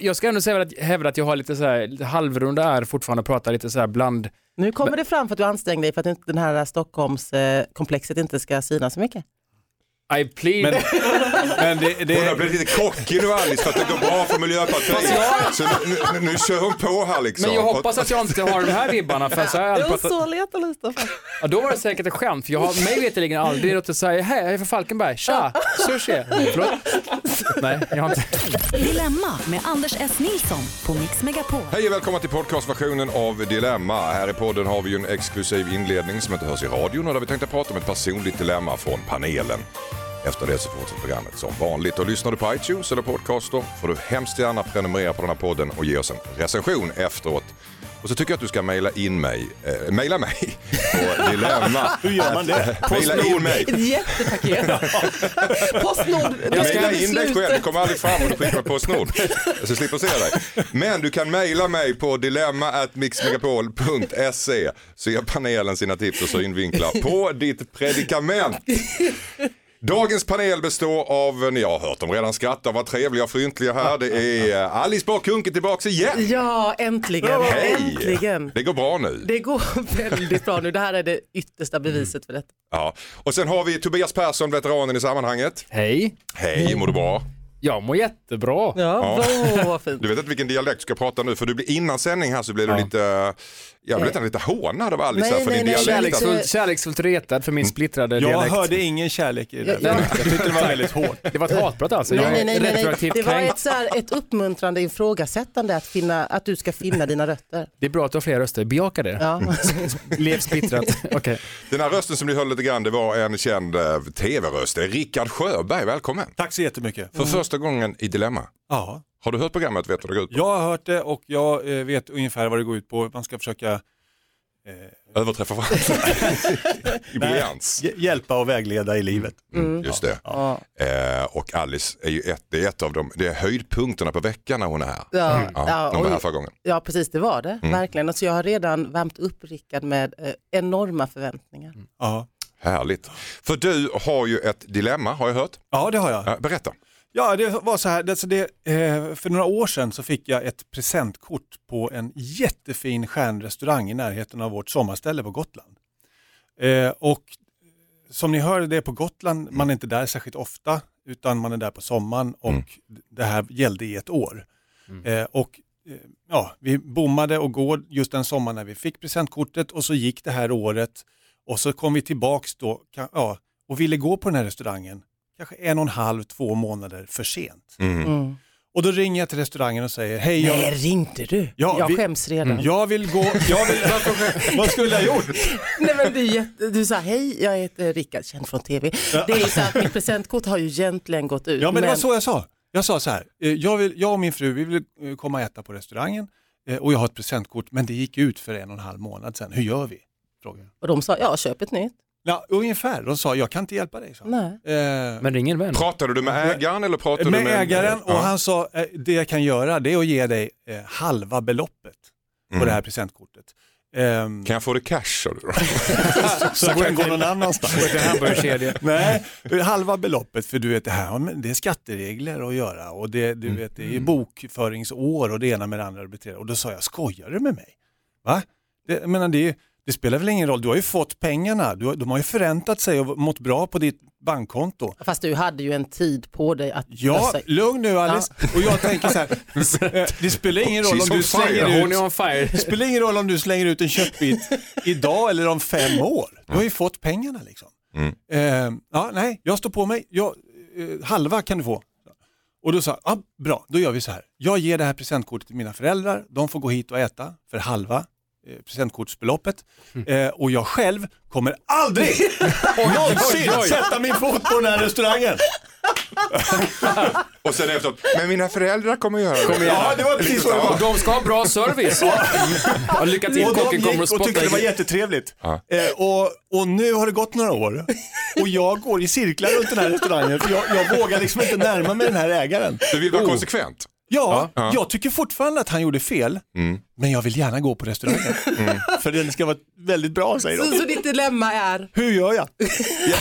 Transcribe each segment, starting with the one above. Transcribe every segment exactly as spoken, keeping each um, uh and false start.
jag ska ändå säga att, hävda att jag har lite så här halvrunda är fortfarande, pratar lite så här bland. Nu kommer det fram för att du anstränger dig för att den här Stockholmskomplexet eh, inte ska synas så mycket. I plead. Men, men det, det... Hon har blivit lite kockig nu, Alice, för att det går bra för Miljöpartiet. Jag... Så nu, nu, nu kör hon på här liksom. Men jag hoppas att jag inte har de här ribbarna. För så här, jag pratat... så leta lite. Ja, då var det säkert ett skämt. För jag har mig veteligen aldrig något att säga. Hej, jag är från Falkenberg. Tja, sushi. Förlåt. Nej, jag har inte. Dilemma med Anders S Nilsson på Mix Megapol. Hej och välkomna till podcastversionen av Dilemma. Här i podden har vi ju en exklusiv inledning som inte hörs i radion. Och där vi tänkte prata om ett personligt dilemma från panelen. Efter det så fortsätter programmet som vanligt. Och lyssnar du på iTunes eller podcaster får du hemskt gärna prenumerera på den här podden och ge oss en recension efteråt. Och så tycker jag att du ska mejla in mig. Eh, mejla mig på Dilemma. Hur gör man det? Mejla in mig. Ett jättepaket. Postnord. Jag mejla in dig själv. Du kommer aldrig fram och du skickar Postnord. Så slipper se dig. Men du kan mejla mig på dilemma at mixmegapol punkt se. Så ger panelen sina tips och synvinklar på ditt predikament. Dagens panel består av, ni har hört dem redan skratta, vad trevliga och fryntliga här. Det är Alice Bah Kuhnke tillbaka igen. Ja, äntligen. Oh, hej. Äntligen. Det går bra nu. Det går väldigt bra nu. Det här är det yttersta beviset för detta. Ja. Och sen har vi Tobias Persson, veteranen i sammanhanget. Hej. Hej, mår du bra? Jag mår jättebra. Ja, ja. Vad fint. Du vet inte vilken dialekt du ska prata nu, för du blir innan sändning här så blir du ja. lite... Jag blev lite hånad av Alice nej, för nej, din nej, dialekt. Kärleksfullt, kärleksfullt retad för min splittrade jag dialekt. Jag hörde ingen kärlek i det. Jag, jag tyckte det var väldigt hårt. Det var ett hatbrott alltså. Nej, nej, nej, nej, nej. Det var ett, så här, ett uppmuntrande ifrågasättande att, finna, att du ska finna dina rötter. Det är bra att du har fler röster. Bejaka det. Ja. Lev splittrat. Okay. Den här rösten som du höll lite grann, det var en känd tv-röst. Rickard Sjöberg, välkommen. Tack så jättemycket. För mm. första gången i Dilemma. Ja. Har du hört programmet? Vet du vad det går ut på? Jag har hört det och jag vet ungefär vad det går ut på. Man ska försöka eh... överträffa varandra. Hj- hjälpa och vägleda i livet. Mm. Just det. Ja. Eh, och Alice är ju ett, det är ett av de det är höjdpunkterna på veckan när hon är här. Ja, mm. ja, ja, hon var här förra gången. Ja, precis. Det var det. Mm. Verkligen. Och så jag har redan värmt upp Rickard med eh, enorma förväntningar. Mm. Ja. Härligt. För du har ju ett dilemma, har jag hört. Ja, det har jag. Eh, berätta. Ja, det var så här. Alltså det, eh, för några år sedan så fick jag ett presentkort på en jättefin stjärnrestaurang i närheten av vårt sommarställe på Gotland. Eh, och som ni hör, det är på Gotland. Man är inte där särskilt ofta utan man är där på sommaren och mm. det här gällde i ett år. Mm. Eh, och eh, ja, vi bommade och går just den sommaren när vi fick presentkortet och så gick det här året och så kom vi tillbaks då kan, ja, och ville gå på den här restaurangen. Kanske en och en halv, två månader för sent. Mm. Mm. Och då ringer jag till restaurangen och säger hej. Jag... Nej, ringde du? Ja, jag vi... skäms redan. Mm. Jag vill gå... Jag vill... Vad skulle jag gjort? Nej, men det är jätte... Du sa hej, jag heter Rickard, känd från tv. Ja. Det är så att mitt presentkort har ju egentligen gått ut. Ja, men, men... det var så jag sa. Jag sa så här. Jag, vill... jag och min fru, vi vill komma och äta på restaurangen. Och jag har ett presentkort, men det gick ut för en och en halv månad sedan. Hur gör vi? Frågade. Och de sa, ja, köp ett nytt. Ja, ungefär. De sa, jag kan inte hjälpa dig. Så. Nej. Eh, Men ingen vän. Pratade du med ägaren eller pratade med du med ägaren? Och ja. Han sa, det jag kan göra det är att ge dig eh, halva beloppet mm. på det här presentkortet. Eh, kan jag få det cash? Så, så kan jag gå någon annanstans. Nej, halva beloppet för du vet det här, det är skatteregler att göra och det, du vet, det är bokföringsår och det ena med det andra. Och då sa jag, skojar du med mig? Va? Det, jag menar, det är ju det spelar väl ingen roll. Du har ju fått pengarna. Du har, de har ju förräntat sig och mått bra på ditt bankkonto. Fast du hade ju en tid på dig att... Ja, lösa. Lugn nu Alice. Ja. Och jag tänker så här. Det spelar ingen roll om du slänger ut... Det spelar ingen roll om du slänger ut en köttbit idag eller om fem år. Du har ju fått pengarna liksom. Mm. Eh, ja, nej. Jag står på mig. Jag, eh, halva kan du få. Och då sa jag, ah, bra. Då gör vi så här. Jag ger det här presentkortet till mina föräldrar. De får gå hit och äta för halva. Presentkortsbeloppet mm. eh, och jag själv kommer aldrig och någonsin sätta min fot på den här restaurangen. Och sen efteråt, men mina föräldrar kommer göra det. Kommer ja, det var precis så. Ja. De ska ha bra service. Och lycka till, och de gick kommer och, och tyckte det var jättetrevligt. Ja. Eh, och, och nu har det gått några år. Och jag går i cirklar runt den här restaurangen. För jag, jag vågar liksom inte närma mig den här ägaren. Du vill vara oh. konsekvent. Ja, ja, jag tycker fortfarande att han gjorde fel. Mm. Men jag vill gärna gå på restaurangen. Mm. För den ska vara väldigt bra, säger de. Så, så ditt dilemma är? Hur gör jag?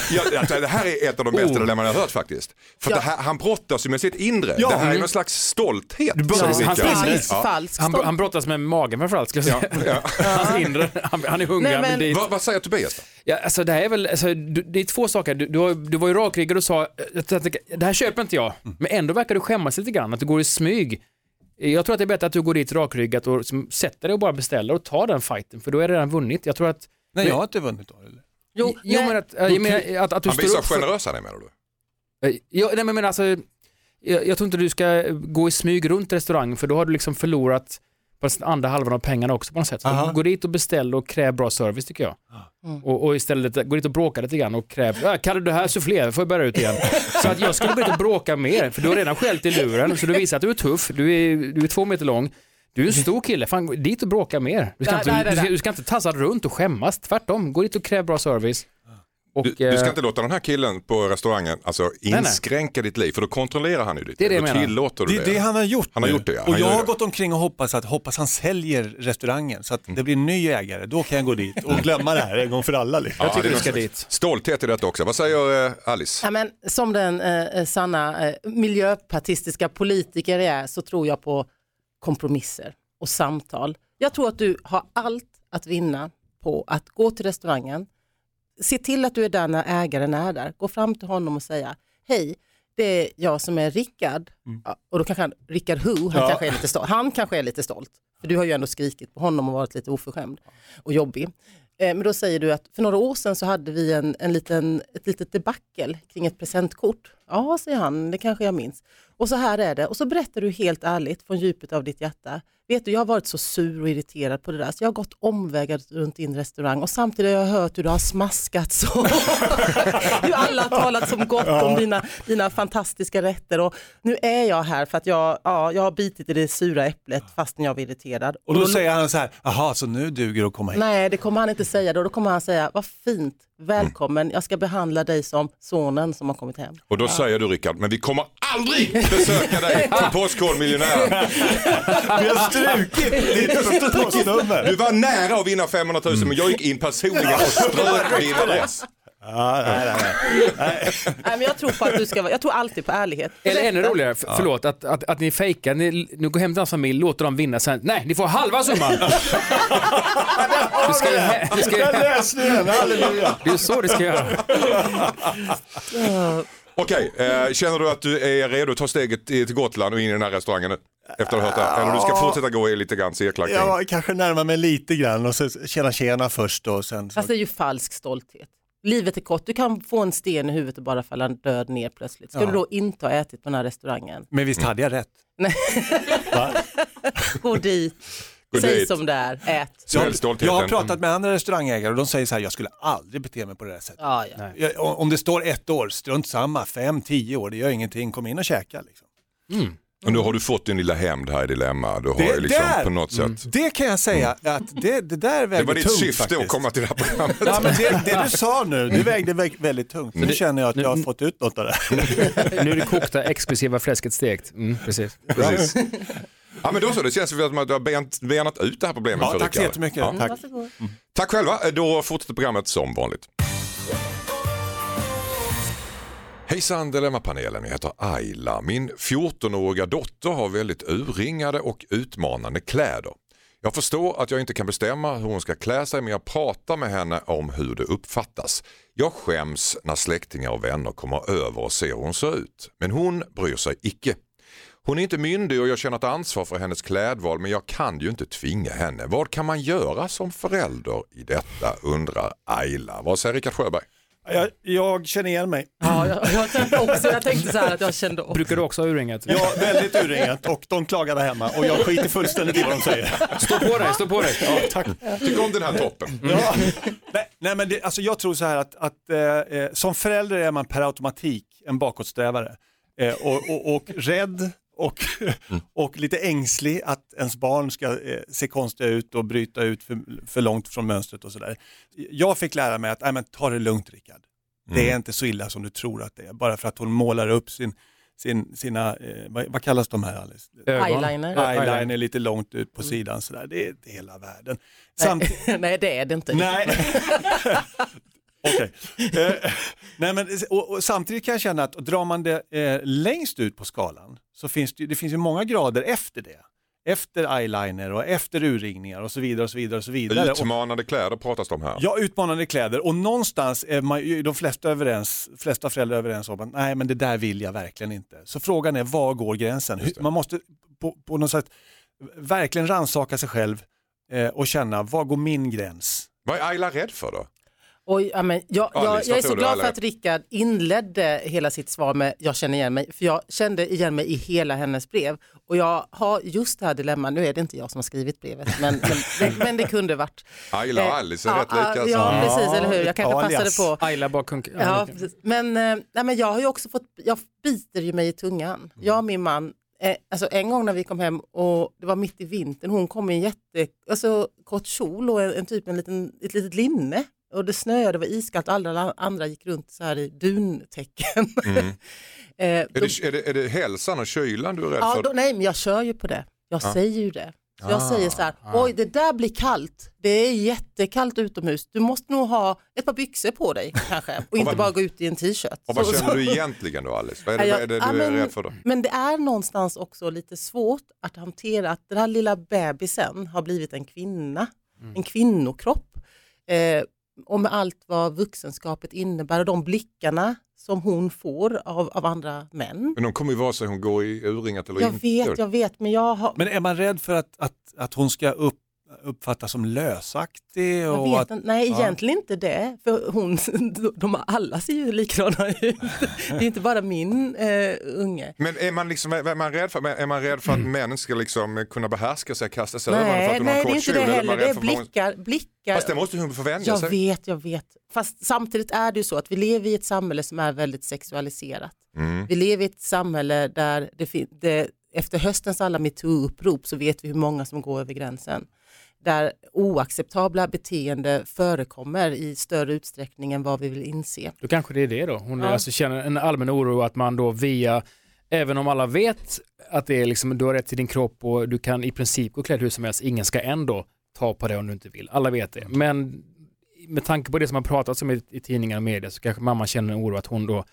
jag, jag alltså, det här är ett av de bästa oh. dilemman jag har hört faktiskt. För ja. det här, han brottas ju med sitt inre. Ja. Det här är en slags stolthet. Ja. Hans han, ja. falsk, han, han brottas med magen framförallt. Ja. Ja. Hans inre. Han, han är hungrig. Nej, men... det... Va, vad säger Tobias? Ja, alltså, det här är väl, alltså, du, det är två saker. Du, du, du var ju rakryggad och sa att det här köper inte jag. Mm. Men ändå verkar du skämmas lite grann att du går i smyg. Jag tror att det är bättre att du går dit rakryggat och sätter dig och bara beställer och tar den fighten, för då är det redan vunnit. Jag tror att... Nej, jag har inte vunnit då, eller? Jo, jag menar att, jag menar att, att du står upp för... Han blir så generös här, menar du? Jag, nej, men alltså... Jag, jag tror inte du ska gå i smyg runt restaurangen, för då har du liksom förlorat på den andra halvan av pengarna också på något sätt. Så gå dit och beställ och kräv bra service, tycker jag. Mm. Och, och istället gå dit och bråka lite grann och kräv, äh, kallar du det här soufflé? Får jag bära ut igen? Så att jag skulle gå dit och bråka mer, för du har redan skällt i luren, så du visar att du är tuff, du är, du är två meter lång, du är en stor kille, fan, gå dit och bråka mer. Du ska, nej, inte, nej, nej, nej. Du, du ska inte tassa runt och skämmas, tvärtom, gå dit och kräv bra service. Och, du, du ska inte låta den här killen på restaurangen alltså inskränka nej, nej. ditt liv, för då kontrollerar han ju ditt liv. Det, det, tillåter du det, det. det han har gjort. Han har gjort det, ja. Och jag har gått omkring och hoppas att hoppas han säljer restaurangen så att mm. det blir en ny ägare. Då kan jag gå dit och glömma det här en gång för alla. Liksom. Ja, jag tycker det ska dit. Stolthet i detta också. Vad säger eh, Alice? Ja, men, som den eh, sanna eh, miljöpartistiska politiker är, så tror jag på kompromisser och samtal. Jag tror att du har allt att vinna på att gå till restaurangen. Se till att du är där när ägaren är där. Gå fram till honom och säga, hej, det är jag som är Rickard. Mm. Och då kanske han, Rickard Hu, han, ja. kanske är lite stolt. han kanske är lite stolt. För du har ju ändå skrikit på honom och varit lite oförskämd och jobbig. Eh, men då säger du att för några år sedan så hade vi en, en liten, ett litet debacle kring ett presentkort. Ja, säger han, det kanske jag minns. Och så här är det. Och så berättar du helt ärligt från djupet av ditt hjärta. Vet du, jag har varit så sur och irriterad på det där. Så jag har gått omvägar runt din restaurang. Och samtidigt har jag hört hur du har smaskat så. Hur alla har talat som gott ja. om dina, dina fantastiska rätter. Och nu är jag här för att jag, ja, jag har bitit i det sura äpplet fastän jag var irriterad. Och då, och då säger han så här, aha, så nu duger det att komma hit. Nej, det kommer han inte säga då. Då kommer han säga, vad fint, välkommen. Jag ska behandla dig som sonen som har kommit hem. Och då ja. säger du, Rickard, men vi kommer aldrig besöka dig som postkodmiljonär. Strukit ditt postnummer. Du var nära att vinna femhundratusen, mm. men jag gick in personligen och strök din adress. Ah, nej, nej, nej. nej, men jag tror på att du ska vara, jag tror alltid på ärlighet. Eller ännu roligare, f- ja. förlåt, att, att, att ni fejkar, ni, ni går hem till hans familj, låter dem vinna, sen, nej, ni får halva summan. Du ska, du ska, jag läser den, halleluja. Det är så det ska göra. Okej, eh, känner du att du är redo att ta steget till Gotland och in i den här restaurangen nu? Efter att ha hört det här. Eller du ska fortsätta gå i lite grann cirklar. Ja, kanske närma mig lite grann och så tjäna tjäna först. Och sen, så... Fast det är ju falsk stolthet. Livet är kort. Du kan få en sten i huvudet och bara falla död ner plötsligt. Ska ja. du då inte ha ätit på den här restaurangen? Men visst hade jag rätt. Nej. Va? Gå dit. Gå Säg dit. som det är. Ät. Jag, jag har pratat med andra restaurangägare och de säger så här, jag skulle aldrig bete mig på det här sättet. Ja, ja. Jag, om det står ett år, strunt samma. Fem, tio år, det gör ingenting. Kom in och käka liksom. Mm. Och nu har du fått din lilla hämnd här i Dilemma. Du har det, liksom där, på något sätt. Mm. Det kan jag säga att det, det där vägde tungt. Det var ditt tungt, syfte faktiskt. Att komma till det här programmet. Ja, men det, det du sa nu, det vägde väldigt tungt. För nu känner jag att nu, jag har fått ut något av det. Nu är det kokta exklusiva fläsket stekt. Mm, precis. precis. Ja, men då så, det känns som att du har benat, benat ut det här problemet. Ja, för tack så jättemycket. Ja. Mm, tack. Mm. tack själva. Då fortsätter programmet som vanligt. Hejsan Dilemma-panelen, jag heter Ayla. Min fjortonåriga dotter har väldigt urringade och utmanande kläder. Jag förstår att jag inte kan bestämma hur hon ska klä sig, men jag pratar med henne om hur det uppfattas. Jag skäms när släktingar och vänner kommer över och ser hur hon ser ut. Men hon bryr sig icke. Hon är inte myndig och jag känner ett ansvar för hennes klädval, men jag kan ju inte tvinga henne. Vad kan man göra som förälder i detta, undrar Ayla. Vad säger Rickard Sjöberg? Jag, jag känner igen mig. Ja, jag, jag, tänkte också, jag tänkte så här att jag kände också. Brukar du också ha urringat? Ja, väldigt urringat. Och de klagade hemma. Och jag skiter fullständigt i vad de säger. Stå på dig, stå på dig. Ja, tack. Tycker om den här toppen. Mm. Ja. Nej, men det, alltså, jag tror så här att, att eh, som förälder är man per automatik en bakåtsträvare. Eh, och, och, och rädd och, och lite ängslig att ens barn ska eh, se konstiga ut och bryta ut för, för långt från mönstret och sådär. Jag fick lära mig att nej, men, ta det lugnt, Rickard. Mm. Det är inte så illa som du tror att det är. Bara för att hon målar upp sin, sin, sina, eh, vad, vad kallas de här, Alice? Eyeliner. Eyeliner lite långt ut på sidan sådär. Det är inte hela världen. Samt... Nej, det är det inte. Nej. Okej. Okay. Eh, nej men och, och samtidigt kan jag känna att drar man det eh, längst ut på skalan så finns det, det finns ju många grader efter det. Efter eyeliner och efter urringningar och så vidare och så vidare och så vidare. Utmanande kläder pratas de här. Ja, utmanande kläder, och någonstans är man, de flesta överens, flesta föräldrar överens om att nej, men det där vill jag verkligen inte. Så frågan är, var går gränsen? Man måste på, på något sätt verkligen rannsaka sig själv eh, och känna, var går min gräns? Vad är Ayla rädd för då? Oj, amen, jag, jag, jag är så glad för att Rickard inledde hela sitt svar med jag känner igen mig, för jag kände igen mig i hela hennes brev, och jag har just det här dilemma, nu är det inte jag som har skrivit brevet, men, men, det, men det kunde varit Ayla och Alice är eh, rätt lika. Ja, ja, precis, eller hur, jag kanske Alias. passade på Ayla Bah Kuhnke. Ja, men, nej, men jag har ju också fått, jag biter ju mig i tungan, jag och min man. Eh, alltså en gång när vi kom hem och det var mitt i vintern, hon kom i en jätte, alltså, kort kjol och en, en typ en liten, ett litet linne. Och det snöade, det var iskallt, alla andra gick runt så här i duntäcken. Mm. eh, de... är, det, är, det, är det hälsan och kylan du är rädd ja, för? Då, nej, men jag kör ju på det. Jag ah. säger ju det. Så ah, jag säger så här, ah. oj, det där blir kallt. Det är jättekallt utomhus. Du måste nog ha ett par byxor på dig kanske. Och, och inte vad, bara gå ut i en t-shirt. Och vad så, känner så. du egentligen då, Alice? Vad är det, jag, vad är det ja, du är men, rädd för då? Men det är någonstans också lite svårt att hantera att den här lilla bebisen har blivit en kvinna. Mm. En kvinnokropp. Eh, Och med allt vad vuxenskapet innebär och de blickarna som hon får av, av andra män. Men de kommer ju vara så att hon går i urringat eller jag inte. Jag vet, jag vet. Men, jag har... men är man rädd för att, att, att hon ska upp, uppfattas som lösaktig? Och jag vet, att, nej, ja. egentligen inte det. För hon, de alla ser ju likadana ut. Det är inte bara min eh, unge. Men är man, liksom, är man rädd för, är man rädd för att män ska liksom kunna behärska sig och kasta sig nej, över för att hon nej, har en kort kjol? Nej, det är inte det heller. Det är blickar, hon... blickar. Fast det måste hon förvänja sig. Jag vet, jag vet. Fast samtidigt är det ju så att vi lever i ett samhälle som är väldigt sexualiserat. Mm. Vi lever i ett samhälle där det, fin- det efter höstens alla MeToo-upprop så vet vi hur många som går över gränsen. Där oacceptabla beteende förekommer i större utsträckning än vad vi vill inse. Då kanske det är det då. Hon ja. alltså känner en allmän oro att man då via... Även om alla vet att det är liksom, du har rätt till din kropp och du kan i princip gå klädd hur som helst. Ingen ska ändå ta på det om du inte vill. Alla vet det. Men med tanke på det som man pratat om i, i tidningar och media så kanske mamma känner en oro att hon då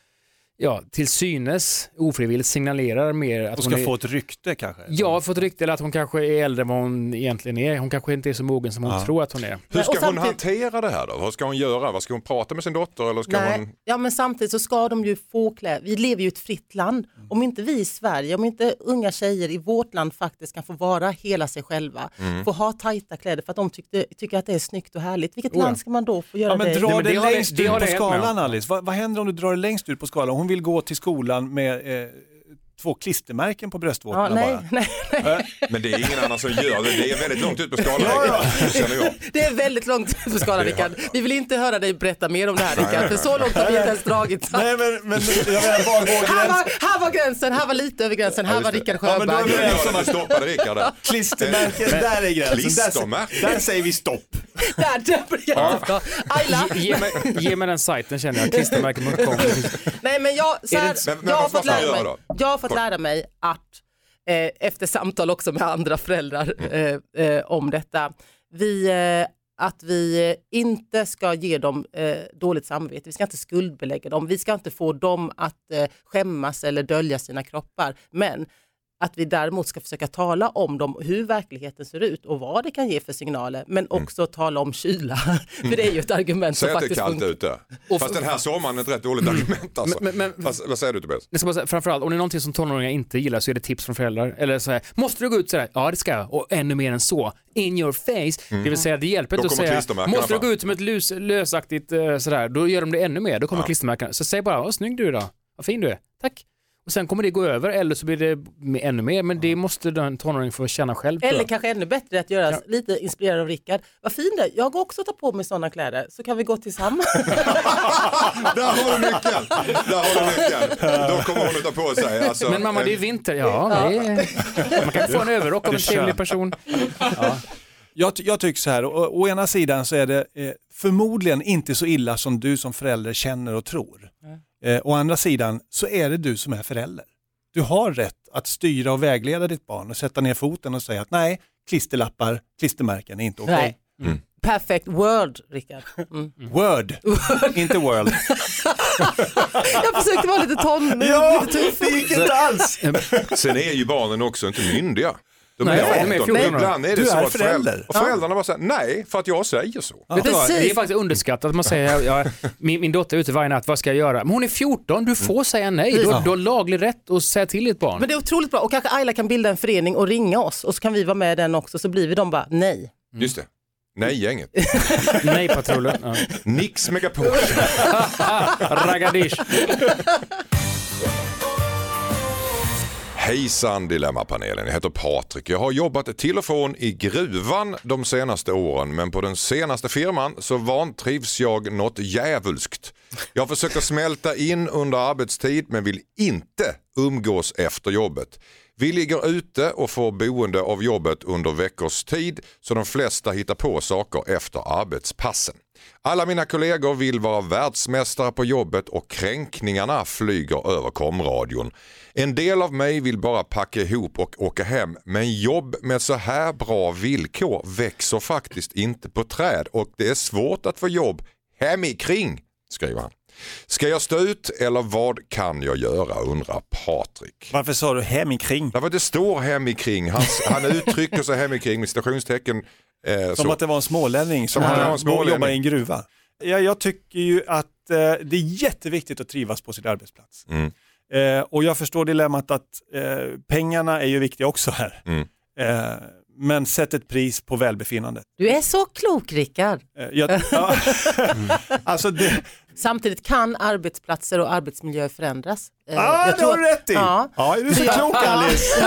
ja, till synes ofrivilligt signalerar mer att hon ska hon är, få ett rykte kanske. Ja, få ett rykte, eller att hon kanske är äldre än vad hon egentligen är. Hon kanske inte är så mogen som hon ja. tror att hon är. Hur ska samtidigt... hon hantera det här då? Vad ska hon göra? Vad ska hon prata med sin dotter? Eller ska Nej. Hon... Ja, men samtidigt så ska de ju få klä. Vi lever ju i ett fritt land. Mm. Om inte vi i Sverige, om inte unga tjejer i vårt land faktiskt kan få vara hela sig själva. Mm. Få ha tajta kläder för att de tyckte, tycker att det är snyggt och härligt. Vilket oh. land ska man då få göra ja, men det? Dra Nej, men det, det har längst ut på skalan, Alice. Vad, vad händer om du drar det längst ut på skalan? Hon vill gå till skolan med eh, två klistermärken på bröstvårtorna ja, nej, bara. Nej, nej. Men det är ingen annan som gör det. Det är väldigt långt ut på skalan. Ja, ja. Det är väldigt långt ut på skalan, Rickard. Vi vill inte höra dig berätta mer om det här, Rickard. För så långt har vi inte ens dragit. Nej, men, men jag menar, var går gränsen? Här var, här var gränsen, här var lite över gränsen. Här ja, var Rickard Sjöberg. Ja, men då är det som att stoppa Rickard. Klistermärken, där är gränsen. Klistermärken. Där, där säger vi stopp. Där, där blir jättebra. Ayla. Ge, ge, mig, ge mig den sajten, känner jag. Klistermärken punkt com. Nej, men jag, så här, men, men, jag har fått lära mig. Jag har fått lära mig att, eh, efter samtal också med andra föräldrar eh, eh, om detta, vi, eh, att vi inte ska ge dem eh, dåligt samvete. Vi ska inte skuldbelägga dem. Vi ska inte få dem att eh, skämmas eller dölja sina kroppar. Men att vi däremot ska försöka tala om dem, hur verkligheten ser ut och vad det kan ge för signaler. Men också mm. tala om kyla. För det är ju ett argument som faktiskt... Så är det kallt ute. Och fast f- den här sommaren är ett rätt dåligt argument alltså. Men, men, fast, vad säger du Tobias? Jag ska bara säga, framförallt, om det är någonting som tonåringar inte gillar så är det tips från föräldrar. Eller så här, måste du gå ut sådär? Ja, det ska jag. Och ännu mer än så. In your face. Mm. Det vill säga, det hjälper inte att säga, måste du gå ut som ett lus, lösaktigt sådär? Då gör de det ännu mer. Då kommer ja. klistermärkarna. Så säg bara, vad snygg du är då. Vad fin du är. Tack. Och sen kommer det gå över, eller så blir det ännu mer. Men det måste den tonåringen få känna själv. Eller kanske ännu bättre att göra ja. lite inspirerad av Rickard. Vad fin det, jag går också ta på mig sådana kläder. Så kan vi gå tillsammans. Där har du nyckeln. Där har du nyckeln. Då kommer hon att ta på sig. Alltså, men mamma, det är vinter. Ja, ja. Är... Man kan få en överrock av en trevlig person. Ja. Jag, jag tycker så här, å, å ena sidan så är det eh, förmodligen inte så illa som du som förälder känner och tror. Mm. Eh, å andra sidan så är det du som är förälder. Du har rätt att styra och vägleda ditt barn och sätta ner foten och säga att nej, klisterlappar, klistermärken är inte okej. Okay. Mm. Perfect world, Rickard. Mm. Word, inte world. Jag försökte vara lite ton. Ja, det gick inte alls. Sen är ju barnen också inte myndiga. De nej, är nej, men ibland är det du så är att förälder. Och föräldrarna bara säger nej för att jag säger så. Ja. Det är faktiskt underskattat att man säger ja, min, min dotter är ute varje natt, vad ska jag göra? Men hon är fjorton, du får säga nej. Mm. Du, du har laglig rätt att säga till ditt barn. Men det är otroligt bra. Och kanske Ayla kan bilda en förening och ringa oss. Och så kan vi vara med den också, så blir vi de bara nej. Mm. Just det. Nej gänget. Nej patrullen. Ja. Mix Megapol. Ragadish. Hejsan Dilemma-panelen, jag heter Patrik. Jag har jobbat till och från i gruvan de senaste åren, men på den senaste firman så vantrivs jag något djävulskt. Jag försöker smälta in under arbetstid men vill inte umgås efter jobbet. Vi ligger ute och får boende av jobbet under veckors tid, så de flesta hittar på saker efter arbetspassen. Alla mina kollegor vill vara världsmästare på jobbet och kränkningarna flyger över komradion. En del av mig vill bara packa ihop och åka hem, men jobb med så här bra villkor växer faktiskt inte på träd och det är svårt att få jobb hemikring, skriver han. Ska jag stå ut eller vad kan jag göra, undrar Patrik. Varför sa du hemikring? Därför att det står hemikring. Han, han uttrycker sig hemikring med citationstecken. Eh, som så. Att det var en smålänning som, som han, han smålänning. Jobbar i en gruva. Jag, jag tycker ju att eh, det är jätteviktigt att trivas på sin arbetsplats. Mm. Eh, och jag förstår dilemmat att eh, pengarna är ju viktiga också här. Mm. Eh, men sätt ett pris på välbefinnandet. Du är så klok, Rickard. Eh, jag, ja, alltså det... Samtidigt kan arbetsplatser och arbetsmiljö förändras. Eh, ah, jag tror... det har du rätt i. Ja, ja är du så ja. klok, Alice?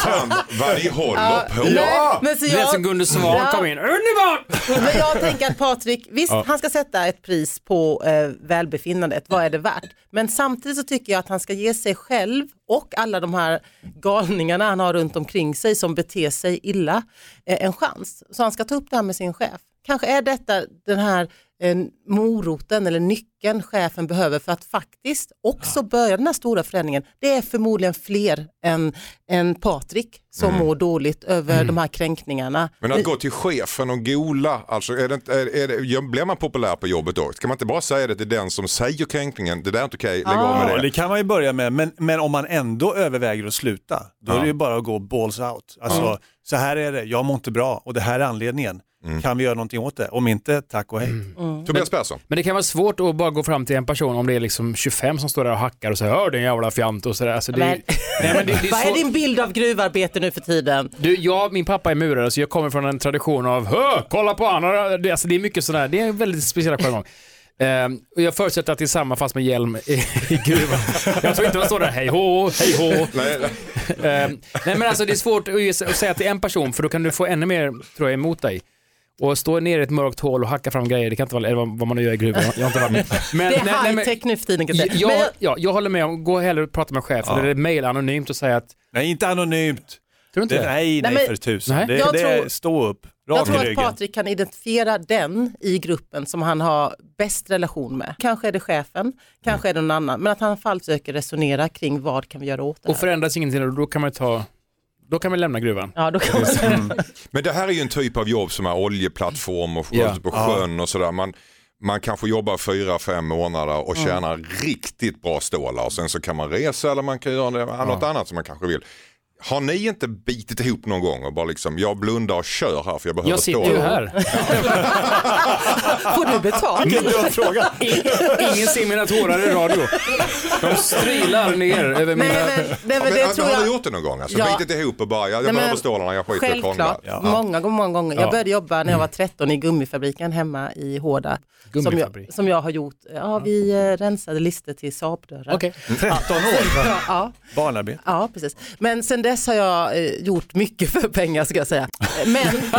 Fan, vad ni håller på. Ja, men, men så jag... Det är som Gunde Svan ja. kom in. Underbart! Men jag tänker att Patrik, visst, ja. han ska sätta ett pris på eh, välbefinnandet. Vad är det värt? Men samtidigt så tycker jag att han ska ge sig själv och alla de här galningarna han har runt omkring sig som beter sig illa eh, en chans. Så han ska ta upp det här med sin chef. Kanske är detta den här en moroten eller nyckeln chefen behöver för att faktiskt också börja den här stora förändringen. Det är förmodligen fler än, än Patrik som mm. mår dåligt över mm. de här kränkningarna. Men att gå till chefen och gola, alltså är det inte, är, är det, blir man populär på jobbet då? Kan man inte bara säga det till den som säger kränkningen? Det där är inte okej, okay, lägg av med det. Ja, det kan man ju börja med, men, men om man ändå överväger att sluta, då är det ju bara att gå balls out. Alltså, ja. så här är det, jag mår inte bra och det här är anledningen. Mm. Kan vi göra någonting åt det? Om inte, tack och hej. Mm. Mm. Tobias Persson. Men det kan vara svårt att bara gå fram till en person om det är liksom tjugofem som står där och hackar och säger hör den jävla fjant och sådär. Så det, men, nej, men det, det är vad så... är din bild av gruvarbete nu för tiden? Du, jag, min pappa är murare så jag kommer från en tradition av hö, kolla på andra. Det, alltså, det är mycket sådär, det är väldigt speciellt på en gång. Um, och jag förutsätter att det är samma fast med hjälm i, i gruvan. Jag tror inte man står där hej ho, hej ho. Nej, nej. Um, nej men alltså det är svårt att säga till en person för då kan du få ännu mer tror jag emot dig. Och stå ner i ett mörkt hål och hacka fram grejer, det kan inte vara vad man gör i gruvan. Jag har inte varit med. Men, det är nej, high tech nu för tiden. Jag, men... ja, jag håller med om, gå hellre och prata med chefen ja. eller mejla anonymt och säga att... Nej, inte anonymt. Tror inte det, det? Nej, nej, nej för tusen. Nej. Det, det tror... är stå upp. Jag tror att Patrik kan identifiera den i gruppen som han har bäst relation med. Kanske är det chefen, kanske är det någon annan. Men att han i alla fall försöker resonera kring vad kan vi göra åt det här. Och förändras ingenting och då kan man ta... Då kan vi lämna gruvan. Ja, då kan man. Mm. Men det här är ju en typ av jobb som är oljeplattform och sjön, yeah. på sjön och sådär. Man, man kanske jobbar fyra, fem månader och tjänar mm. riktigt bra stålar. Och sen så kan man resa eller man kan göra något ja. annat som man kanske vill. Har ni inte bitit ihop någon gång och bara liksom, jag blundar och kör här för jag behöver stå. Jag sitter ju här. Får du betalt? Ingen ser mina tårar i radio. De strilar ner över mina... Nej, men, nej, men det ja, men, tror har jag... du gjort det någon gång? Alltså, ja. Bitit ihop och bara, jag, jag nej, behöver men, stålarna, jag skiter i krånglar. Självklart, ja. många, många gånger. Jag började jobba när jag var tretton i gummifabriken hemma i Hårda. Som jag, som jag har gjort. Ja, vi eh, rensade lister till Saab-dörrar. Okej. Okay. tretton år? Ja. Barnarbete? Ja, precis. Men sen dess har jag eh, gjort mycket för pengar, ska jag säga. Men,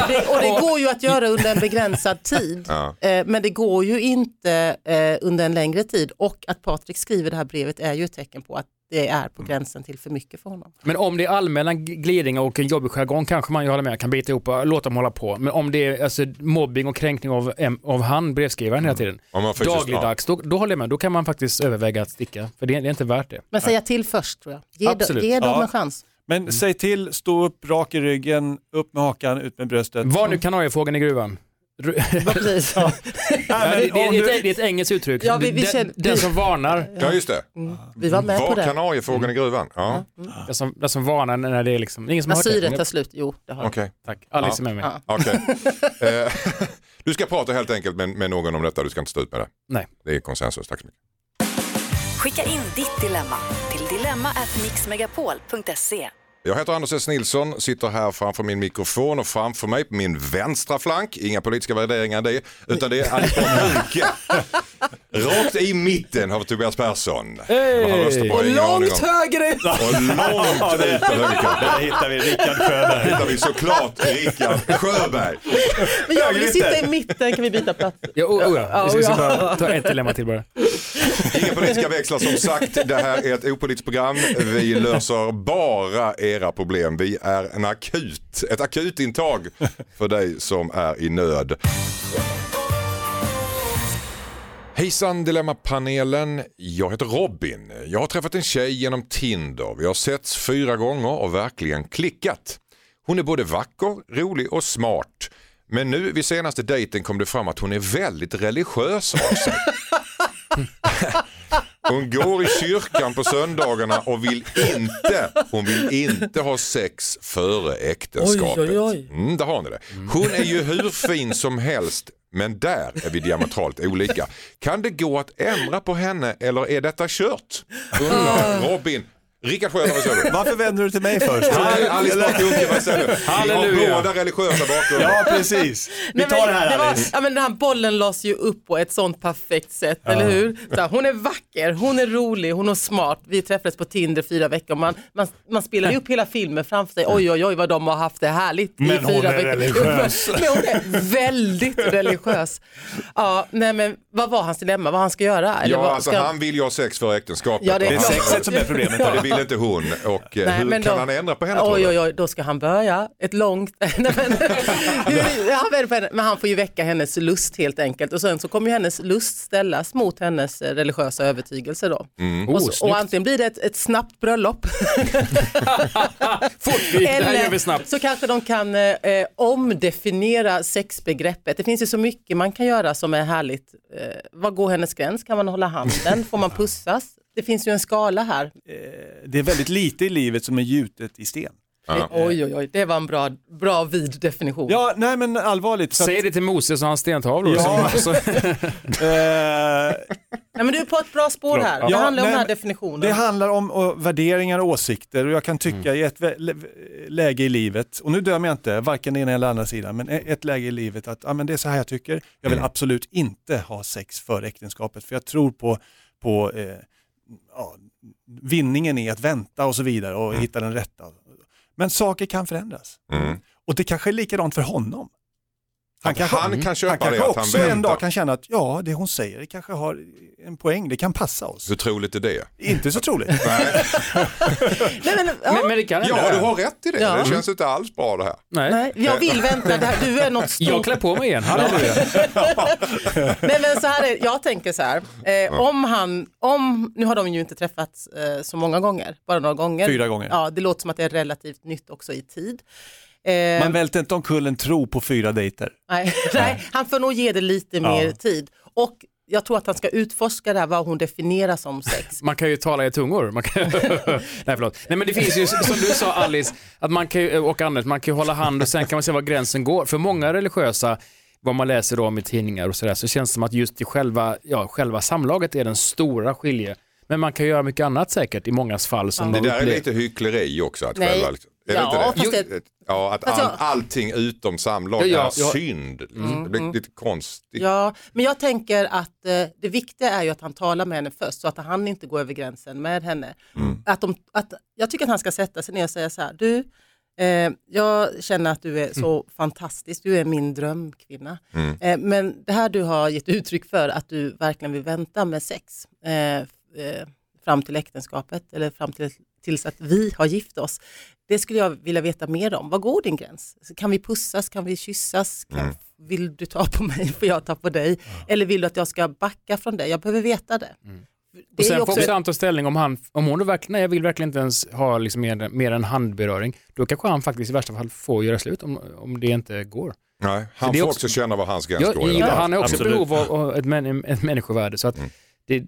det, och det går ju att göra under en begränsad tid. Ja. Eh, men det går ju inte eh, under en längre tid. Och att Patrik skriver det här brevet är ju ett tecken på att det är på gränsen till för mycket för honom. Men om det är allmänna glidningar och en jobbig skärgång kanske man ju håller med, kan bita ihop och låta dem hålla på. Men om det är alltså, mobbing och kränkning av, av han, brevskrivaren hela tiden, mm. dagligdags, då, då håller jag med. Då kan man faktiskt överväga att sticka, för det, det är inte värt det. Men säga till först, tror jag. Ge, Absolut. ge dem ja. en chans. Men mm. säg till, stå upp, rak i ryggen, upp med hakan, ut med bröstet. Var nu kanariefågeln i gruvan? Ja, precis. Ja. Ja, det, det, det, det är ett engelskt uttryck. Ja, vi, vi den, känner, den som varnar. Ja, just det. Mm. Vi var med var på det. Var kanariefågeln i gruvan? Ja. Mm. Den, som, den som varnar när det är liksom... Ingen som har syret tar slut. Jo, det har okay. Tack. Alice ja. är med mig. Ja. Okay. eh, du ska prata helt enkelt med, med någon om detta. Du ska inte stå ut med det. Nej. Det är konsensus. Tack så mycket. Skicka in ditt dilemma till dilemma at mix megapol punkt se. Jag heter Anders S Nilsson, sitter här framför min mikrofon och framför mig på min vänstra flank. Inga politiska värderingar det, utan det är Alice Bah Kuhnke. Rakt i mitten har vi Tobias Persson. Hey. Och långt högre ut. Och långt ut. Där hittar vi Rickard Sjöberg. Hittar vi såklart Rickard Sjöberg. Men jag vill sitta i mitten, kan vi byta plats? Ja, oh, oh, ja. Vi ska, vi ska bara ta ett dilemma till bara. Inga politiska växlar som sagt. Det här är ett opolitiskt program. Vi löser bara era problem. Vi är en akut, ett akut intag för dig som är i nöd. Hejsan Dilemma-panelen, jag heter Robin. Jag har träffat en tjej genom Tinder. Vi har setts fyra gånger och verkligen klickat. Hon är både vacker, rolig och smart. Men nu vid senaste dejten kom det fram att hon är väldigt religiös av sig. Hon går i kyrkan på söndagarna och vill inte, hon vill inte ha sex före äktenskapet. Oj, oj, oj. Mm, där har ni det. Hon är ju hur fin som helst, men där är vi diametralt olika. Kan det gå att ändra på henne eller är detta kört? Undrar Robin. Rickard Sjöberg, vad säger du? Varför vänder du till mig först? Alice Bah Kuhnke, vad säger du? Halleluja. Vi har båda religiösa bakgrund. Ja, precis. Vi tar det här, Alice. Ja, men den här bollen lades ju upp på ett sånt perfekt sätt, ja. eller hur? Så, hon är vacker, hon är rolig, hon är smart. Vi träffades på Tinder fyra veckor. Man, man, man spelade upp hela filmen framför sig. Oj, oj, oj, vad de har haft det härligt i men fyra veckor. Men hon är religiös. Men hon är väldigt religiös. Ja, nej, men vad var hans dilemma? Vad han ska göra? Eller ja, vad, alltså ska... han vill ju ha sex för äktenskapet. Ja, det är, det är sexet som är problemet. Ja. Vill inte hon och nej, hur kan då, han ändra på henne? Oj, oj, oj, då ska han börja ett långt nej, men, hur, han vänder på henne, men han får ju väcka hennes lust helt enkelt, och sen så kommer ju hennes lust ställas mot hennes religiösa övertygelse då. Mm. Och, så, oh, och antingen blir det ett, ett snabbt bröllop Fort, eller snabbt. Så kanske de kan eh, omdefiniera sexbegreppet. Det finns ju så mycket man kan göra som är härligt. eh, Vad går hennes gräns? Kan man hålla handen? Får man pussas? Det finns ju en skala här. Det är väldigt lite i livet som är gjutet i sten. Ja. Oj, oj, oj. Det var en bra, bra vid definition. Ja, nej men allvarligt. Säg att... det till Moses och hans stentavlor. Ja. Som... nej, men du är på ett bra spår här. Det ja, handlar nej, om den här definitionen. Det handlar om och, värderingar och åsikter. Och jag kan tycka mm. i ett läge i livet, och nu dömer jag inte, varken ena eller andra sidan, men ett läge i livet att ah, men det är så här jag tycker. Jag vill mm. absolut inte ha sex för äktenskapet. För jag tror på... på eh, ja, vinningen är att vänta och så vidare och mm. hitta den rätta. Men saker kan förändras. Mm. Och det kanske är likadant för honom. Han, kanske, han kan köpa han kanske det att han också väntar. En dag kan känna att ja, det hon säger det kanske har en poäng, det kan passa oss. Hur troligt är det? Inte så troligt. Nej. Nej, men, ja. Men, men det kan ja, du har rätt i det. Ja. Det känns inte alls bra det här. Nej. Nej, jag vill vänta. Det här, du är något stort. Jag klär på mig igen. Nej, men så här är, jag tänker så här. Eh, om han, om, nu har de ju inte träffats eh, så många gånger. Bara några gånger. Fyra gånger. Ja, det låter som att det är relativt nytt också i tid. Man välter inte om kullen tro på fyra dejter. Nej, nej, han får nog ge det lite ja. mer tid. Och jag tror att han ska utforska det här, vad hon definierar som sex. Man kan ju tala i tungor. Man kan... nej, förlåt. Nej, men det finns ju, som du sa Alice, att man kan ju, och annat, man kan ju hålla hand och sen kan man se var gränsen går. För många religiösa, vad man läser då om i tidningar och sådär, så känns det som att just det själva, ja, själva samlaget är den stora skilje. Men man kan göra mycket annat säkert i mångas fall. Som ja. Det där är lite hyckleri också. Att nej. Själva, är det ja, inte det? Jo, Ja, att all, allting utom samlag är ja, ja, synd. Mm, det blir mm. lite konstigt. Ja, men jag tänker att eh, det viktiga är ju att han talar med henne först så att han inte går över gränsen med henne. Mm. Att de, att, jag tycker att han ska sätta sig ner och säga så här, du, eh, jag känner att du är så mm. fantastisk, du är min drömkvinna. Mm. Eh, men det här du har gett uttryck för, att du verkligen vill vänta med sex eh, eh, fram till äktenskapet eller fram till tills att vi har gift oss. Det skulle jag vilja veta mer om. Vad går din gräns? Kan vi pussas? Kan vi kyssas? Kan, mm. vill du ta på mig? Får jag ta på dig? Mm. Eller vill du att jag ska backa från dig? Jag behöver veta det. Mm. Det och sen får också ta ställning om han, om hon verkligen, nej jag vill verkligen inte ens ha liksom mer, mer än handberöring. Då kanske han faktiskt i värsta fall får göra slut om, om det inte går. Nej, han får också, också känna vad hans gräns ja, går. Ja, han är också absolut. Behov av ett, män, ett människovärde. Så, att, mm. det,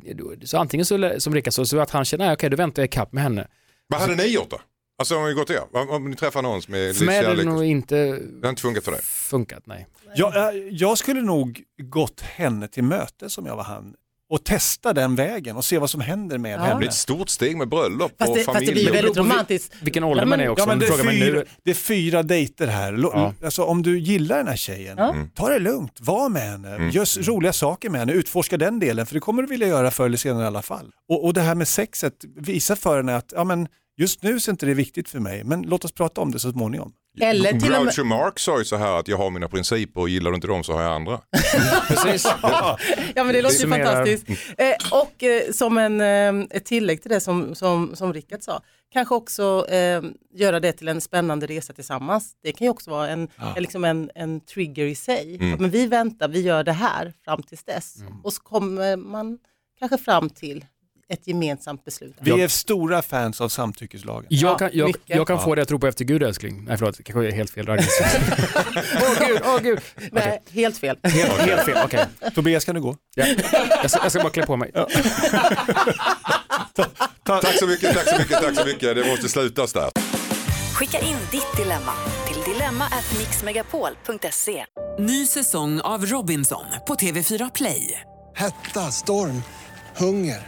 så antingen så, som Rickard så, så att han känner, nej, okej, du väntar jag ikapp med henne. Vad hade ni gjort då? Alltså om vi går till er, om ni träffar någon som är... För mig hade det nog inte... Det har inte funkat för dig? Funkat, nej. Jag, jag skulle nog gått henne till möte som jag var han och testa den vägen och se vad som händer med ja. Henne. Det blir ett stort steg med bröllop fast det, och familj. Fast det blir väldigt romantiskt. Vilken ålder ja, man är också. Ja, men det, är fyra, nu... det är fyra dejter här. Ja. Alltså, om du gillar den här tjejen, ja. Ta det lugnt. Var med henne. Mm. Gör mm. roliga saker med henne. Utforska den delen, för det kommer du vilja göra förr eller senare i alla fall. Och, och det här med sexet, visa för henne att... Ja, men, just nu är inte det viktigt för mig, men låt oss prata om det så småningom. Eller till Groucho med... Marx sa ju så här att jag har mina principer och gillar du inte dem så har jag andra. Precis. Ja, men det, det låter ju fantastiskt. Är... Eh, och eh, som en, eh, ett tillägg till det som, som, som Rickard sa, kanske också eh, göra det till en spännande resa tillsammans. Det kan ju också vara en, ja. liksom en, en trigger i sig. Mm. Men vi väntar, vi gör det här fram tills dess. Mm. Och så kommer man kanske fram till... ett gemensamt beslut. Vi är stora fans av samtyckeslagen. Jag kan, jag, jag kan ja. få det jag tror på efter Gud, älskling. Nej, förlåt. Kanske är helt fel. Åh oh, Gud, åh oh, Gud. Nej, okay. Helt fel. Helt, helt fel, okej. Okay. Tobias, kan du gå? Ja. Jag, ska, jag ska bara klä på mig. Ja. ta, ta. Tack så mycket, tack så mycket, tack så mycket. Det måste slutas där. Skicka in ditt dilemma till dilemma at mix megapol dot se. Ny säsong av Robinson på T V fyra Play. Hetta, storm, hunger.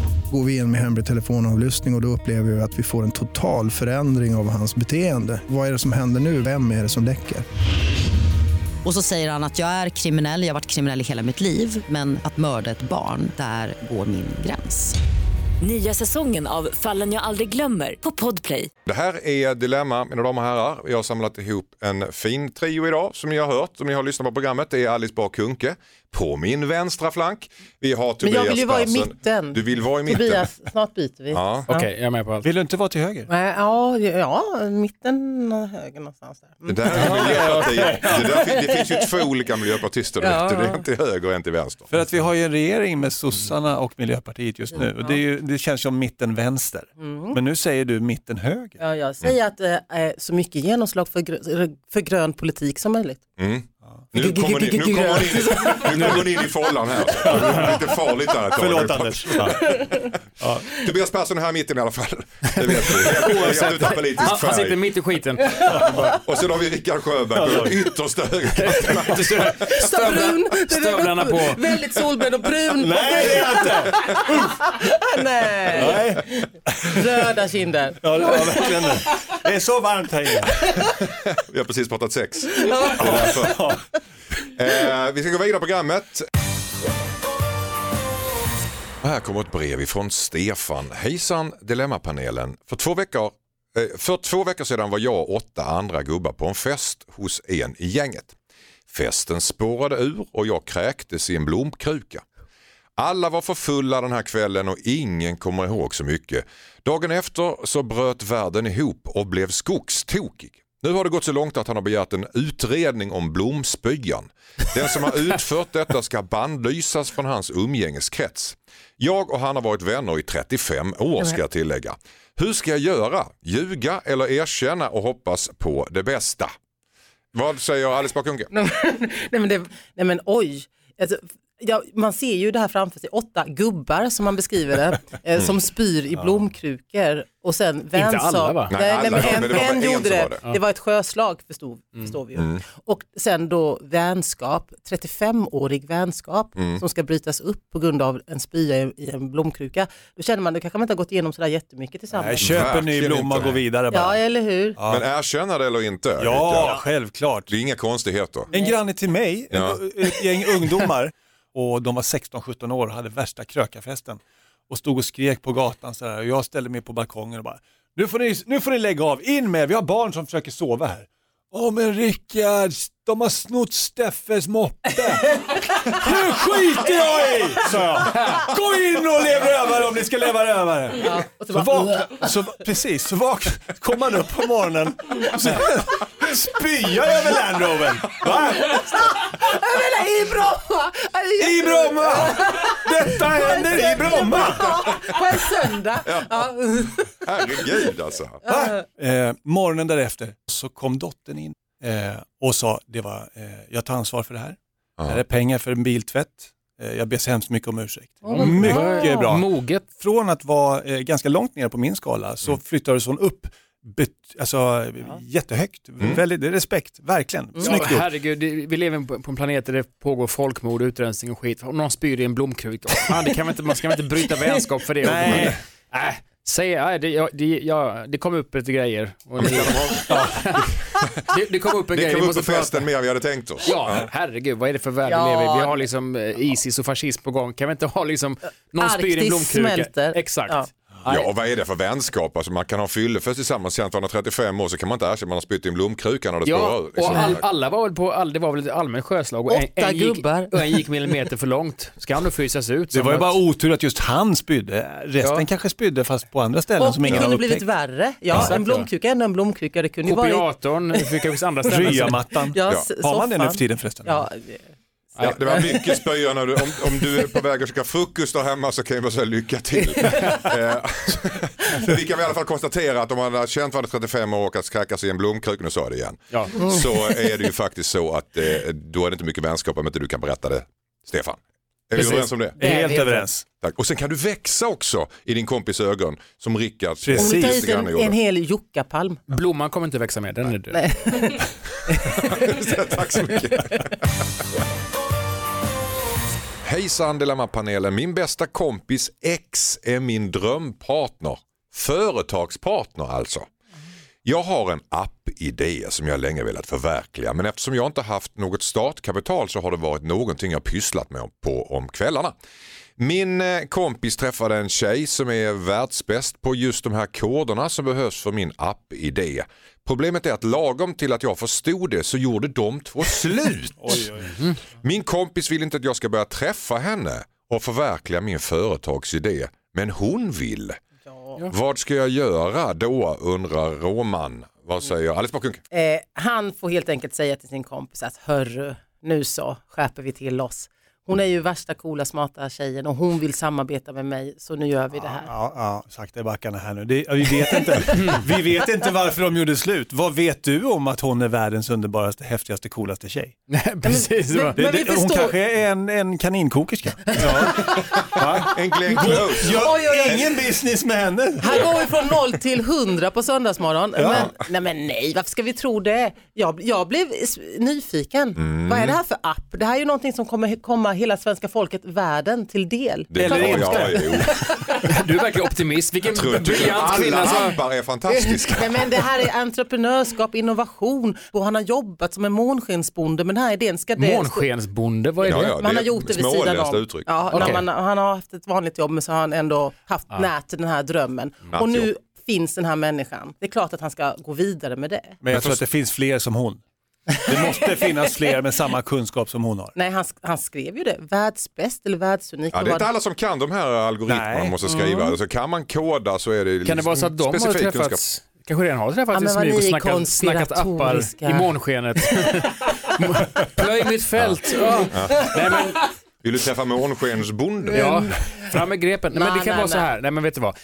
Går vi in med hemlig telefonavlyssning och, och då upplever vi att vi får en total förändring av hans beteende. Vad är det som händer nu? Vem är det som läcker? Och så säger han att jag är kriminell, jag har varit kriminell i hela mitt liv. Men att mörda ett barn, där går min gräns. Nya säsongen av Fallen jag aldrig glömmer på Podplay. Det här är Dilemma, mina damer och herrar. Jag har samlat ihop en fin trio idag som ni har hört, som ni har lyssnat på programmet. Det är Alice Bah Kuhnke på min vänstra flank. Vi har Tobias. Men jag vill ju vara i mitten. Du vill vara i mitten. Tobias, snart byter vi. Ja. Okej, okay, jag är med på allt. Vill du inte vara till höger? Nej, ja, ja, mitten och höger någonstans där. Mm. Det där är Miljöpartiet. Det, där, det finns ju två olika miljöpartister. Ja, ja. Det är en till höger och en till vänster. För att vi har ju en regering med Sossarna och Miljöpartiet just nu. Ja. Det är ju, det känns som mitten vänster. Mm. Men nu säger du mitten höger. Ja, jag säger mm. att det är så mycket genomslag för, gr- för grön politik som möjligt. Mm. Nu kommer ni, nu kommer ni, nu kommer ni in i fållan här. Det är lite farligt där. Förlåt Anders. Ja. Tobias Persson här mitten i alla fall. Det vet du. Oavsett, han, han sitter mitt i skiten. Och sen har vi Rickard Sjöberg på ytterst höger. Stövlarna på. Väldigt solbränd och brun. Nej, det är inte. Nej. Röda kinder. Ja, verkligen. Det är så varmt här inne. Vi har precis pratat sex. Ja. eh, vi ska gå vidare på programmet. Och här kommer ett brev ifrån Stefan. Hejsan Dilemmapanelen. För två veckor eh, för två veckor sedan var jag och åtta andra gubbar på en fest hos en i gänget. Festen spårade ur och jag kräktes i en blomkruka. Alla var för fulla den här kvällen och ingen kommer ihåg så mycket. Dagen efter så bröt världen ihop och blev skogstokig. Nu har det gått så långt att han har begärt en utredning om blomspyan. Den som har utfört detta ska bandlysas från hans umgängeskrets. Jag och han har varit vänner i trettiofem år ska jag tillägga. Hur ska jag göra? Ljuga eller erkänna och hoppas på det bästa? Vad säger Alice Bah Kuhnke? Nej, men det, nej men oj, Alltså, ja, man ser ju det här framför sig. Åtta gubbar som man beskriver det. Eh, som spyr i blomkrukor. Och sen vem inte alla sa, va? Nej, nej, alla, nej, men, men en, en gjorde det. Det. Ja. Det var ett sjöslag förstod, förstår vi ju. Mm. Och sen då vänskap. trettiofemårig vänskap mm. som ska brytas upp på grund av en spya i, i en blomkruka. Då känner man, det kanske man inte har gått igenom sådär jättemycket tillsammans. Nej, köp en ny blomma och gå vidare bara. Ja, eller hur? Ja. Men erkänna det eller inte? Ja, ja, självklart. Det är inga konstigheter. En granne till mig, ja. Ett gäng ungdomar. Och de var sexton sjutton år och hade värsta krökafesten. Och stod och skrek på gatan sådär. Och jag ställde mig på balkongen och bara, nu får ni, nu får ni lägga av, in med, vi har barn som försöker sova här. Åh oh, men Rickard, de har snott Steffes moppe. Nu skiter jag i, sa jag. Gå in och lev rövare om ni ska leva rövare. Ja, så vakna, så, precis, så vakna, kom man upp på morgonen. Så spyar jag över Land Rover. Va? I Bromma. I Bromma. Detta händer i Bromma. På en söndag. Ja. Herregud alltså. Eh, morgonen därefter så kom dottern in. Eh, och sa, det var, eh, jag tar ansvar för det här. Det här är pengar för en biltvätt. Eh, jag ber så hemskt mycket om ursäkt. Oh, mycket bra. Moget. Från att vara eh, ganska långt ner på min skala så mm. flyttades hon upp. Bet- alltså, ja. Jättehögt. Mm. Väldigt respekt, verkligen. Mm. Snyggt. Ja, herregud, vi lever på, på en planet där det pågår folkmord, utrensning och skit. Och någon spyr i en blomkruka. Ah, det kan man, inte, man ska väl inte bryta vänskap för det. Nej. Nej. Äh. Säger, det, ja, det, ja, det kom upp lite grejer. Och det, ja, det, det kom upp en det grej. Det kom upp på festen mer vi hade tänkt oss. Ja, ja, herregud, vad är det för värld ja. vi lever i? Vi har liksom ISIS och fascism på gång. Kan vi inte ha liksom någon spyr i en blomkruka? Exakt. Ja. Ja, och vad är det för vänskap? Alltså man kan ha fylle först tillsammans sen trettiofem år så kan man inte erkänna man har spytt i en blomkruka när det ja, spår, liksom. Och all, alla var väl på all, det var väl ett allmän sjöslag och en, en, gick, och en gick millimeter för långt. Ska han då frysas ut? Det var ju bara otur att just han spydde. Resten ja. kanske spydde fast på andra ställen och som ingen har upptäckt. Det kunde blivit värre. Ja, exakt, en blomkruka ja. ändå en blomkruka. Det kunde vara kopiatorn, fick andra ställen. Ryamattan. Ja, ja. Har man den nu för tiden förresten? Ja, ja, det var mycket spöja när du, om, om du är på väg att försöka frukost där hemma så kan jag bara säga lycka till. Vi kan i alla fall konstatera att om man har känt varandra trettiofem år och åkat skräckas i en blomkruka, nu sa jag det igen, ja. så är det ju faktiskt så att eh, då är det inte mycket vänskap om inte du kan berätta det, Stefan. Är vi överens om det? Det är helt överens. Tack. Och sen kan du växa också i din kompis ögon som Rickard. Precis. Om du tar en, en hel juckapalm. Blomman kommer inte växa med, den nej. Är du. Nej. Tack så mycket. Hejsan Dilemma-panelen, min bästa kompis X är min drömpartner, företagspartner alltså. Jag har en app-idé som jag länge velat förverkliga, men eftersom jag inte haft något startkapital så har det varit någonting jag pysslat med på om kvällarna. Min kompis träffade en tjej som är världsbäst på just de här koderna som behövs för min app-idé. Problemet är att lagom till att jag förstod det så gjorde de två slut. Oj, oj. Min kompis vill inte att jag ska börja träffa henne och förverkliga min företagsidé, men hon vill. Ja. Vad ska jag göra då, undrar Roman. Vad säger Alice Bah Kuhnke? Eh, han får helt enkelt säga till sin kompis att hörru, nu så skärper vi till oss. Hon är ju värsta coola, smarta tjejen och hon vill samarbeta med mig, så nu gör vi det här. Ja, ja, sakta i backarna här nu. Det, vi, vet inte, vi vet inte varför de gjorde slut. Vad vet du om att hon är världens underbaraste, häftigaste, coolaste tjej? Nej, precis. Men, men, det, men vi det, förstår... Hon kanske är en, en kaninkokerska. Ja. En Glenn Close. Jag, oj, oj, oj. Ingen business med henne. Här går vi från noll till hundra på söndagsmorgon. Ja. Men, nej, men nej, varför ska vi tro det? Jag, jag blev nyfiken. Mm. Vad är det här för app? Det här är ju någonting som kommer komma hela svenska folket, världen till del. Det eller är jag, du är verkligen optimist. Vilken briljant kvinna. Alla appar är fantastiska. Nej, men det här är entreprenörskap, innovation och han har jobbat som en månskensbonde, men den här idén ska det... Månskensbonde, vad är det? Ja, ja, det man har gjort det vid sidan om. Ja, okay. När man, han har haft ett vanligt jobb men så har han ändå haft ah. nät till den här drömmen. Mm. Och nu finns den här människan. Det är klart att han ska gå vidare med det. Men jag tror att det finns fler som hon. Det måste finnas fler med samma kunskap som hon har. Nej, han, sk- han skrev ju det. Världsbäst eller världsunik. Ja, det är inte alla som kan de här algoritmerna man måste skriva. Mm. Alltså, kan man koda så är det liksom. Kan det vara så att de har träffats kunskap? Kanske redan har träffats ja, i smyg och snackat, snackat appar i månskenet. Plöj mitt fält. Ja. Ja. Ja. Nej, men... Vill du träffa månskensbonden? Ja, fram med grepen. Nej, men det kan nej, vara nej. så här. Nej, men vet du vad?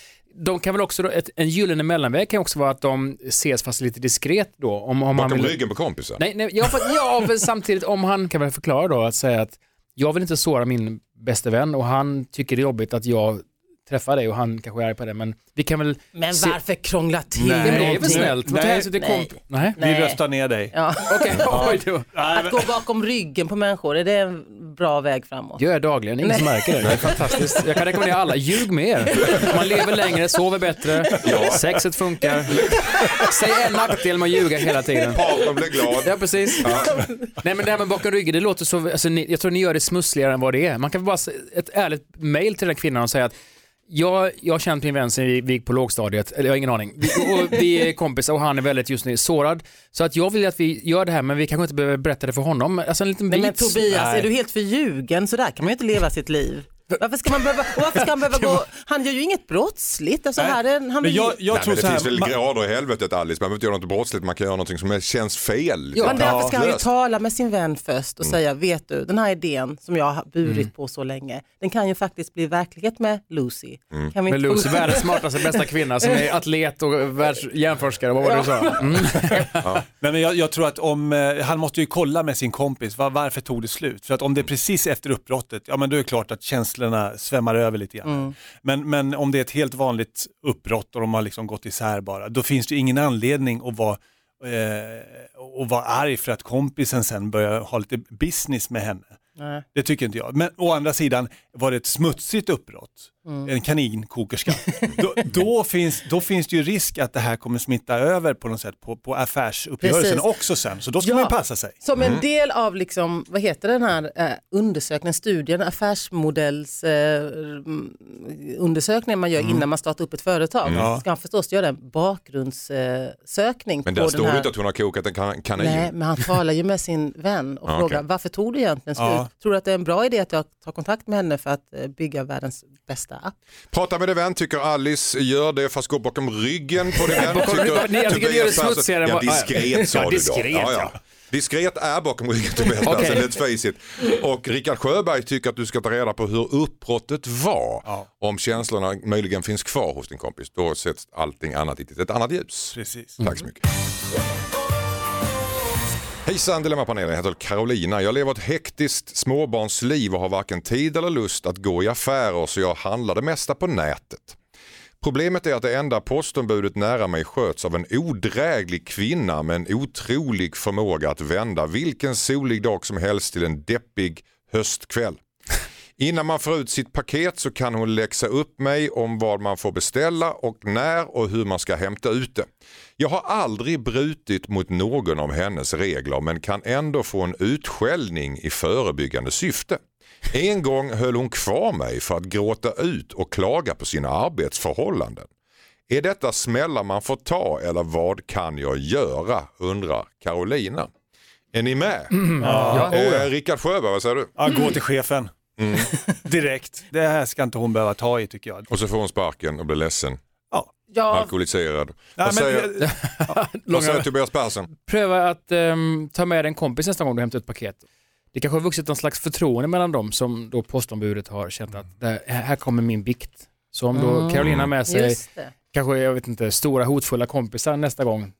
De kan väl också då, ett, en gyllene mellanväg kan också vara att de ses fast lite diskret då. Om, om bakom han vill... ryggen på kompisen? Nej, nej jag, ja, samtidigt om han kan väl förklara då att säga att jag vill inte såra min bästa vän och han tycker det är jobbigt att jag träffar dig och han kanske är arg på det, men vi kan väl... Men varför se... krångla till? Nej, det är väl snällt. Nej, nej, nej. nej. Vi nej. röstar ner dig. Ja. Okay. Ja. Att gå bakom ryggen på människor, är det en bra väg framåt? Gör jag dagligen, ingen som märker det. Det är fantastiskt. Jag kan rekommendera alla, ljug mer. Man lever längre, sover bättre, ja. Sexet funkar. Säg en nackdel man ljuger hela tiden. Paul blir glad. Ja, precis. Ja. Nej, men det här med bakom ryggen, det låter så... Alltså, ni, jag tror ni gör det smussligare än vad det är. Man kan bara ett ärligt mejl till den kvinnan och säga att Jag, jag känner min vän sen vi, vi gick på lågstadiet, eller jag har ingen aning, vi, och vi är kompisar och han är väldigt just nu sårad, så att jag vill att vi gör det här, men vi kanske inte behöver berätta det för honom, alltså en liten bit. Men Tobias, nej. Är du helt för ljugen? Så där kan man ju inte leva sitt liv. Varför ska man behöva, varför ska han behöva gå? Han gör ju inget brottsligt. Alltså, här är, han vill... jag, jag Nej, tror det så finns här, väl man... grader i helvetet, Alice. Man behöver inte göra något brottsligt. Man kan göra något som känns fel. Ja, men därför ska han ju tala med sin vän först och mm. säga, vet du, den här idén som jag har burit mm. på så länge, den kan ju faktiskt bli verklighet med Lucy. Mm. Kan vi inte... Men Lucy, världens smartaste, bästa kvinna som är atlet och världsjärnforskare. Vad var det du sa? Mm. Ja. Men jag, jag tror att om, han måste ju kolla med sin kompis, var, varför tog det slut? För att om det är precis efter uppbrottet, ja, men då är det klart att känslan svämmar över lite grann. Mm. Men, men om det är ett helt vanligt uppbrott och de har liksom gått isär bara, då finns det ingen anledning att vara, eh, att vara arg för att kompisen sen börjar ha lite business med henne. Nej. Det tycker inte jag. Men å andra sidan, var det ett smutsigt uppbrott, mm. en kaninkokerska, då, då, finns, då finns det ju risk att det här kommer smitta över på något sätt på, på affärsuppgörelsen. Precis. Också sen. Så då ska ja. man ju passa sig. Som en del av liksom, vad heter den här eh, undersökningen, studien, affärsmodells eh, undersökningen man gör mm. innan man startar upp ett företag. Ja. Ska han förstås göra en bakgrundssökning eh, på den här. Men där står det inte att hon har kokat en kan- kanin. Nej, men han talar ju med sin vän och ah, frågar, okay. varför tog du egentligen slut? Ja. Tror du att det är en bra idé att jag tar kontakt med henne för att bygga världens bästa app? Prata med din vän, tycker Alice, gör det fast gå bakom ryggen på din vän. Jag tycker det är smutsigare. Ja, diskret sa du då. Ja, ja. Diskret är bakom ryggen, Tobias. Okay. Let's face it. Och Rickard Sjöberg tycker att du ska ta reda på hur uppbrottet var. Ja. Om känslorna möjligen finns kvar hos din kompis, då sätts allting annat i ett annat ljus. Precis. Mm. Tack så mycket. Hejsan Dilemma-panelen, jag heter Carolina. Jag lever ett hektiskt småbarnsliv och har varken tid eller lust att gå i affärer, så jag handlar det mesta på nätet. Problemet är att det enda postombudet nära mig sköts av en odräglig kvinna med en otrolig förmåga att vända vilken solig dag som helst till en deppig höstkväll. Innan man får ut sitt paket så kan hon läxa upp mig om vad man får beställa och när och hur man ska hämta ut det. Jag har aldrig brutit mot någon av hennes regler, men kan ändå få en utskällning i förebyggande syfte. En gång höll hon kvar mig för att gråta ut och klaga på sina arbetsförhållanden. Är detta smällar man får ta eller vad kan jag göra, undrar Carolina. Är ni med? Mm. Ja. Eh, Rickard Sjöberg, vad säger du? Ja, gå till chefen. Mm. Direkt. Det här ska inte hon behöva ta i, tycker jag. Och så får hon sparken och blir ledsen. Ja. Ja. Alkoholiserad. Nej, men, jag, ja. Vad säger Tobias Persson? Pröva att um, ta med en kompis nästa gång du hämtar ett paket. Det kanske har vuxit en slags förtroende mellan dem som då postombudet har känt att det här, här kommer min bikt. Så om då Carolina med sig mm, kanske, jag vet inte, stora hotfulla kompisar nästa gång.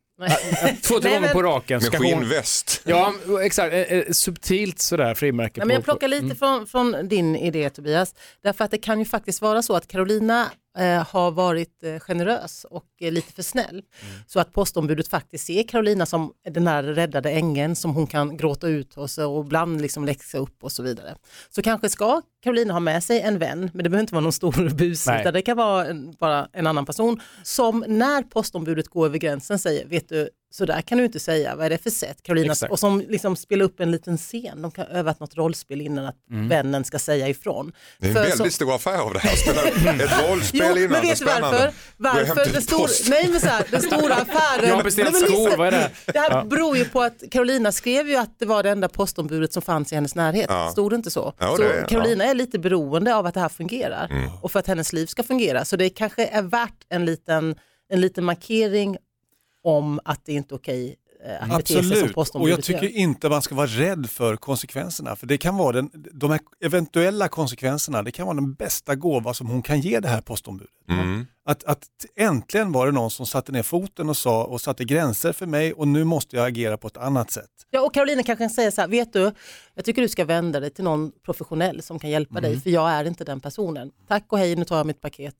Två till gånger på raken. Med skinnväst. Ja, exakt. Subtilt sådär frimärke. Men jag plockar lite mm. från, från din idé, Tobias. Därför att det kan ju faktiskt vara så att Carolina eh, har varit eh, generös och eh, lite för snäll. Mm. Så att postombudet faktiskt ser Carolina som den här räddade ängeln som hon kan gråta ut hos och ibland liksom läxa upp och så vidare. Så kanske ska Carolina ha med sig en vän, men det behöver inte vara någon stor bus, utan det kan vara en, bara en annan person som när postombudet går över gränsen säger, vet du, så där kan du inte säga, vad är det för sätt, Carolina? Exakt. Och som liksom spelar upp en liten scen. De kan öva något rollspel innan att mm. vännen ska säga ifrån. Det är en för väldigt som... stor affär av det här. Spela ett rollspel jo, innan. Men vet du varför? Varför? Den stor... Nej, men så här, den stora affären. Jag har beställt skor, vad är det? Det här ja. beror ju på att Carolina skrev ju att det var det enda postombudet som fanns i hennes närhet. Ja. Stod det inte så? Ja, så det, Carolina ja. är lite beroende av att det här fungerar. Mm. Och för att hennes liv ska fungera. Så det kanske är värt en liten, en liten markering om att det inte är okej att absolut. Bete sig som och jag tycker gör. Inte man ska vara rädd för konsekvenserna. För det kan vara den, de här eventuella konsekvenserna, det kan vara den bästa gåva som hon kan ge det här postombudet. Mm. Att, att äntligen var det någon som satte ner foten och sa och satte gränser för mig och nu måste jag agera på ett annat sätt. Ja, och Carolina kanske kan säga så här, vet du, jag tycker du ska vända dig till någon professionell som kan hjälpa mm. dig, för jag är inte den personen. Tack och hej, nu tar jag mitt paket.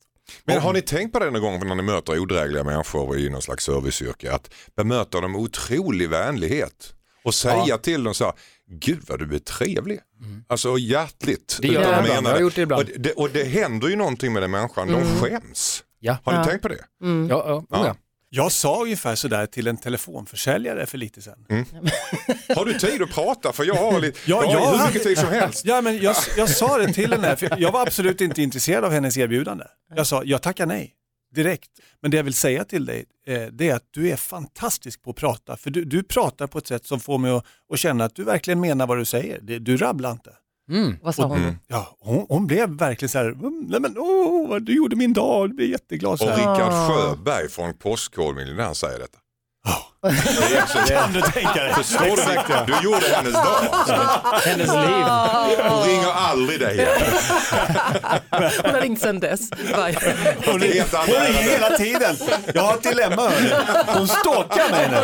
Men har ni tänkt på det någon gång när ni möter odrägliga människor i någon slags serviceyrke att bemöta dem med otrolig vänlighet och säga ja. Till dem så här, gud vad du är trevlig. Mm. Alltså hjärtligt. Det, utan de menar, gjort det, ibland. Och det och det händer ju någonting med den människan, mm. de skäms. Ja. Har ni ja. Tänkt på det? Mm. Ja, ja. Ja. Jag sa ungefär sådär till en telefonförsäljare för lite sen. Mm. Har du tid att prata? För jag har lite, ja, jag har hur mycket tid som helst. Ja, men jag, jag sa det till henne, för jag var absolut inte intresserad av hennes erbjudande. Jag sa, jag tackar nej. Direkt. Men det jag vill säga till dig eh, det är att du är fantastisk på att prata. För du, du pratar på ett sätt som får mig att, att känna att du verkligen menar vad du säger. Det, du rabblar inte. Mm. Vad sa hon? Mm. Ja, hon, hon blev verkligen så här, nej men åh, oh, du gjorde min dag, du blev jätteglad. Så och Rickard Sjöberg från Postnord när han säger detta. Oh. Det är också, det kan du tänka dig. Förstår du verkligen? Du gjorde hennes dag. Hennes liv. Hon ringer aldrig dig igen. Hon har ringt sedan dess. Hon ringer hela tiden. Jag har ett dilemma. Hon stalkar mig nu.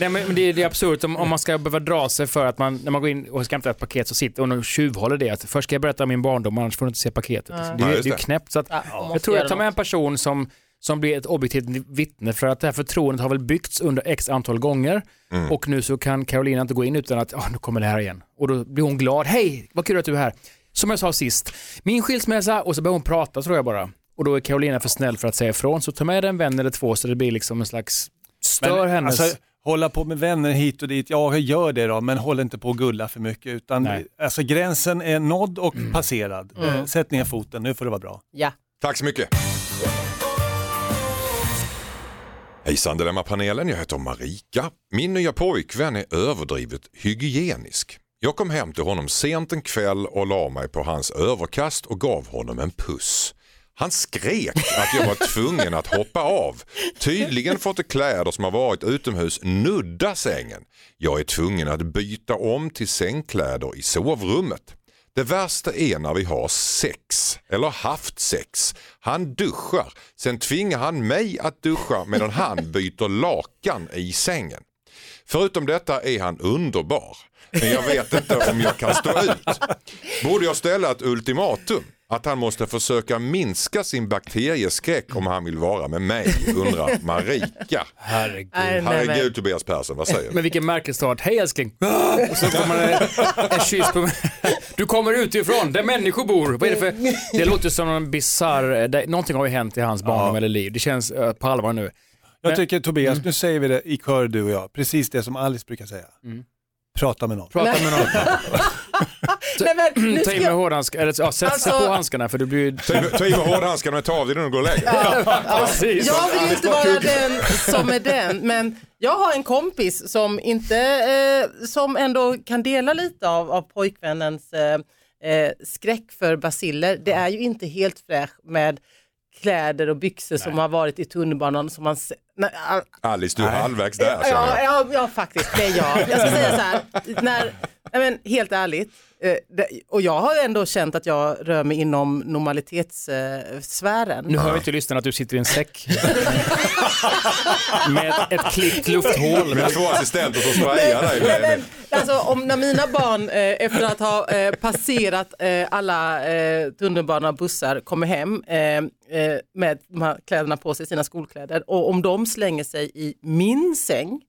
Nej, men det är, det är absurt om, om man ska behöva dra sig för att man, när man går in och ska hämta ett paket så sitter och tjuvhåller det. Att först ska jag berätta om min barndom, annars får du inte se paketet. Mm. Det, ja, det. det är knäppt. Så att, ja, jag tror jag tar med en person som som blir ett objektivt vittne för att det här förtroendet har väl byggts under x antal gånger mm. och nu så kan Carolina inte gå in utan att nu kommer det här igen och då blir hon glad, hej vad kul att du är här som jag sa sist, min skilsmässa och så börjar hon prata tror jag bara och då är Carolina för snäll för att säga ifrån så ta med en vän eller två så det blir liksom en slags stör men, hennes alltså, hålla på med vänner hit och dit, ja jag gör det då men håll inte på och gulla för mycket utan nej. Alltså gränsen är nådd och mm. passerad mm. sätt ner foten, nu får det vara bra ja. Tack så mycket. Hejsan Dilemma-panelen, jag heter Marika. Min nya pojkvän är överdrivet hygienisk. Jag kom hem till honom sent en kväll och la mig på hans överkast och gav honom en puss. Han skrek att jag var tvungen att hoppa av. Tydligen fått de kläder som har varit utomhus nudda sängen. Jag är tvungen att byta om till sängkläder i sovrummet. Det värsta är när vi har sex, eller haft sex. Han duschar, sen tvingar han mig att duscha medan han byter lakan i sängen. Förutom detta är han underbar, men jag vet inte om jag kan stå ut. Borde jag ställa ett ultimatum? Att han måste försöka minska sin bakterieskräck om han vill vara med mig, undrar Marika. Herregud. Nej, nej, Herregud Tobias Persson, vad säger du? Men vilken märklig start. Hej älskling. Och så kommer det en kyss på mig. Du kommer utifrån, där människor bor. Vad är det för? Det låter som en bizarr. Någonting har ju hänt i hans barndom ja. Eller liv. Det känns på allvar nu. Jag tycker Tobias, mm. nu säger vi det i kör du och jag. Precis det som Alice brukar säga. Mm. Prata med någon. Prata med någon. Så, nej, men, nu ta in med jag... hårdhandskarna eller ja, sätta alltså... på handskarna för du blir ta, ta in med hårdhandskarna och ta av dig när du går och lägger. Ja, ja, precis. Jag vill ju inte vara den som är den, men jag har en kompis som inte eh, som ändå kan dela lite av av pojkvännens eh, skräck för basiller. Det är ju inte helt fräsch med kläder och byxor nej. Som har varit i tunnelbanan som man se... nej, all... Alice, du är halvvägs där. Ja, ja, ja, ja, faktiskt, det är jag. Jag ska säga så här, när, men, helt ärligt, och jag har ändå känt att jag rör mig inom normalitetssfären. Nu hör vi inte lyssnarna att du sitter i en säck med ett klippt lufthål med två assistenter som sprajar dig. Men, men, alltså, om, när mina barn eh, efter att ha eh, passerat eh, alla eh, tunnelbanor och bussar kommer hem eh, eh, med de här kläderna på sig, sina skolkläder, och om de slänger sig i min säng,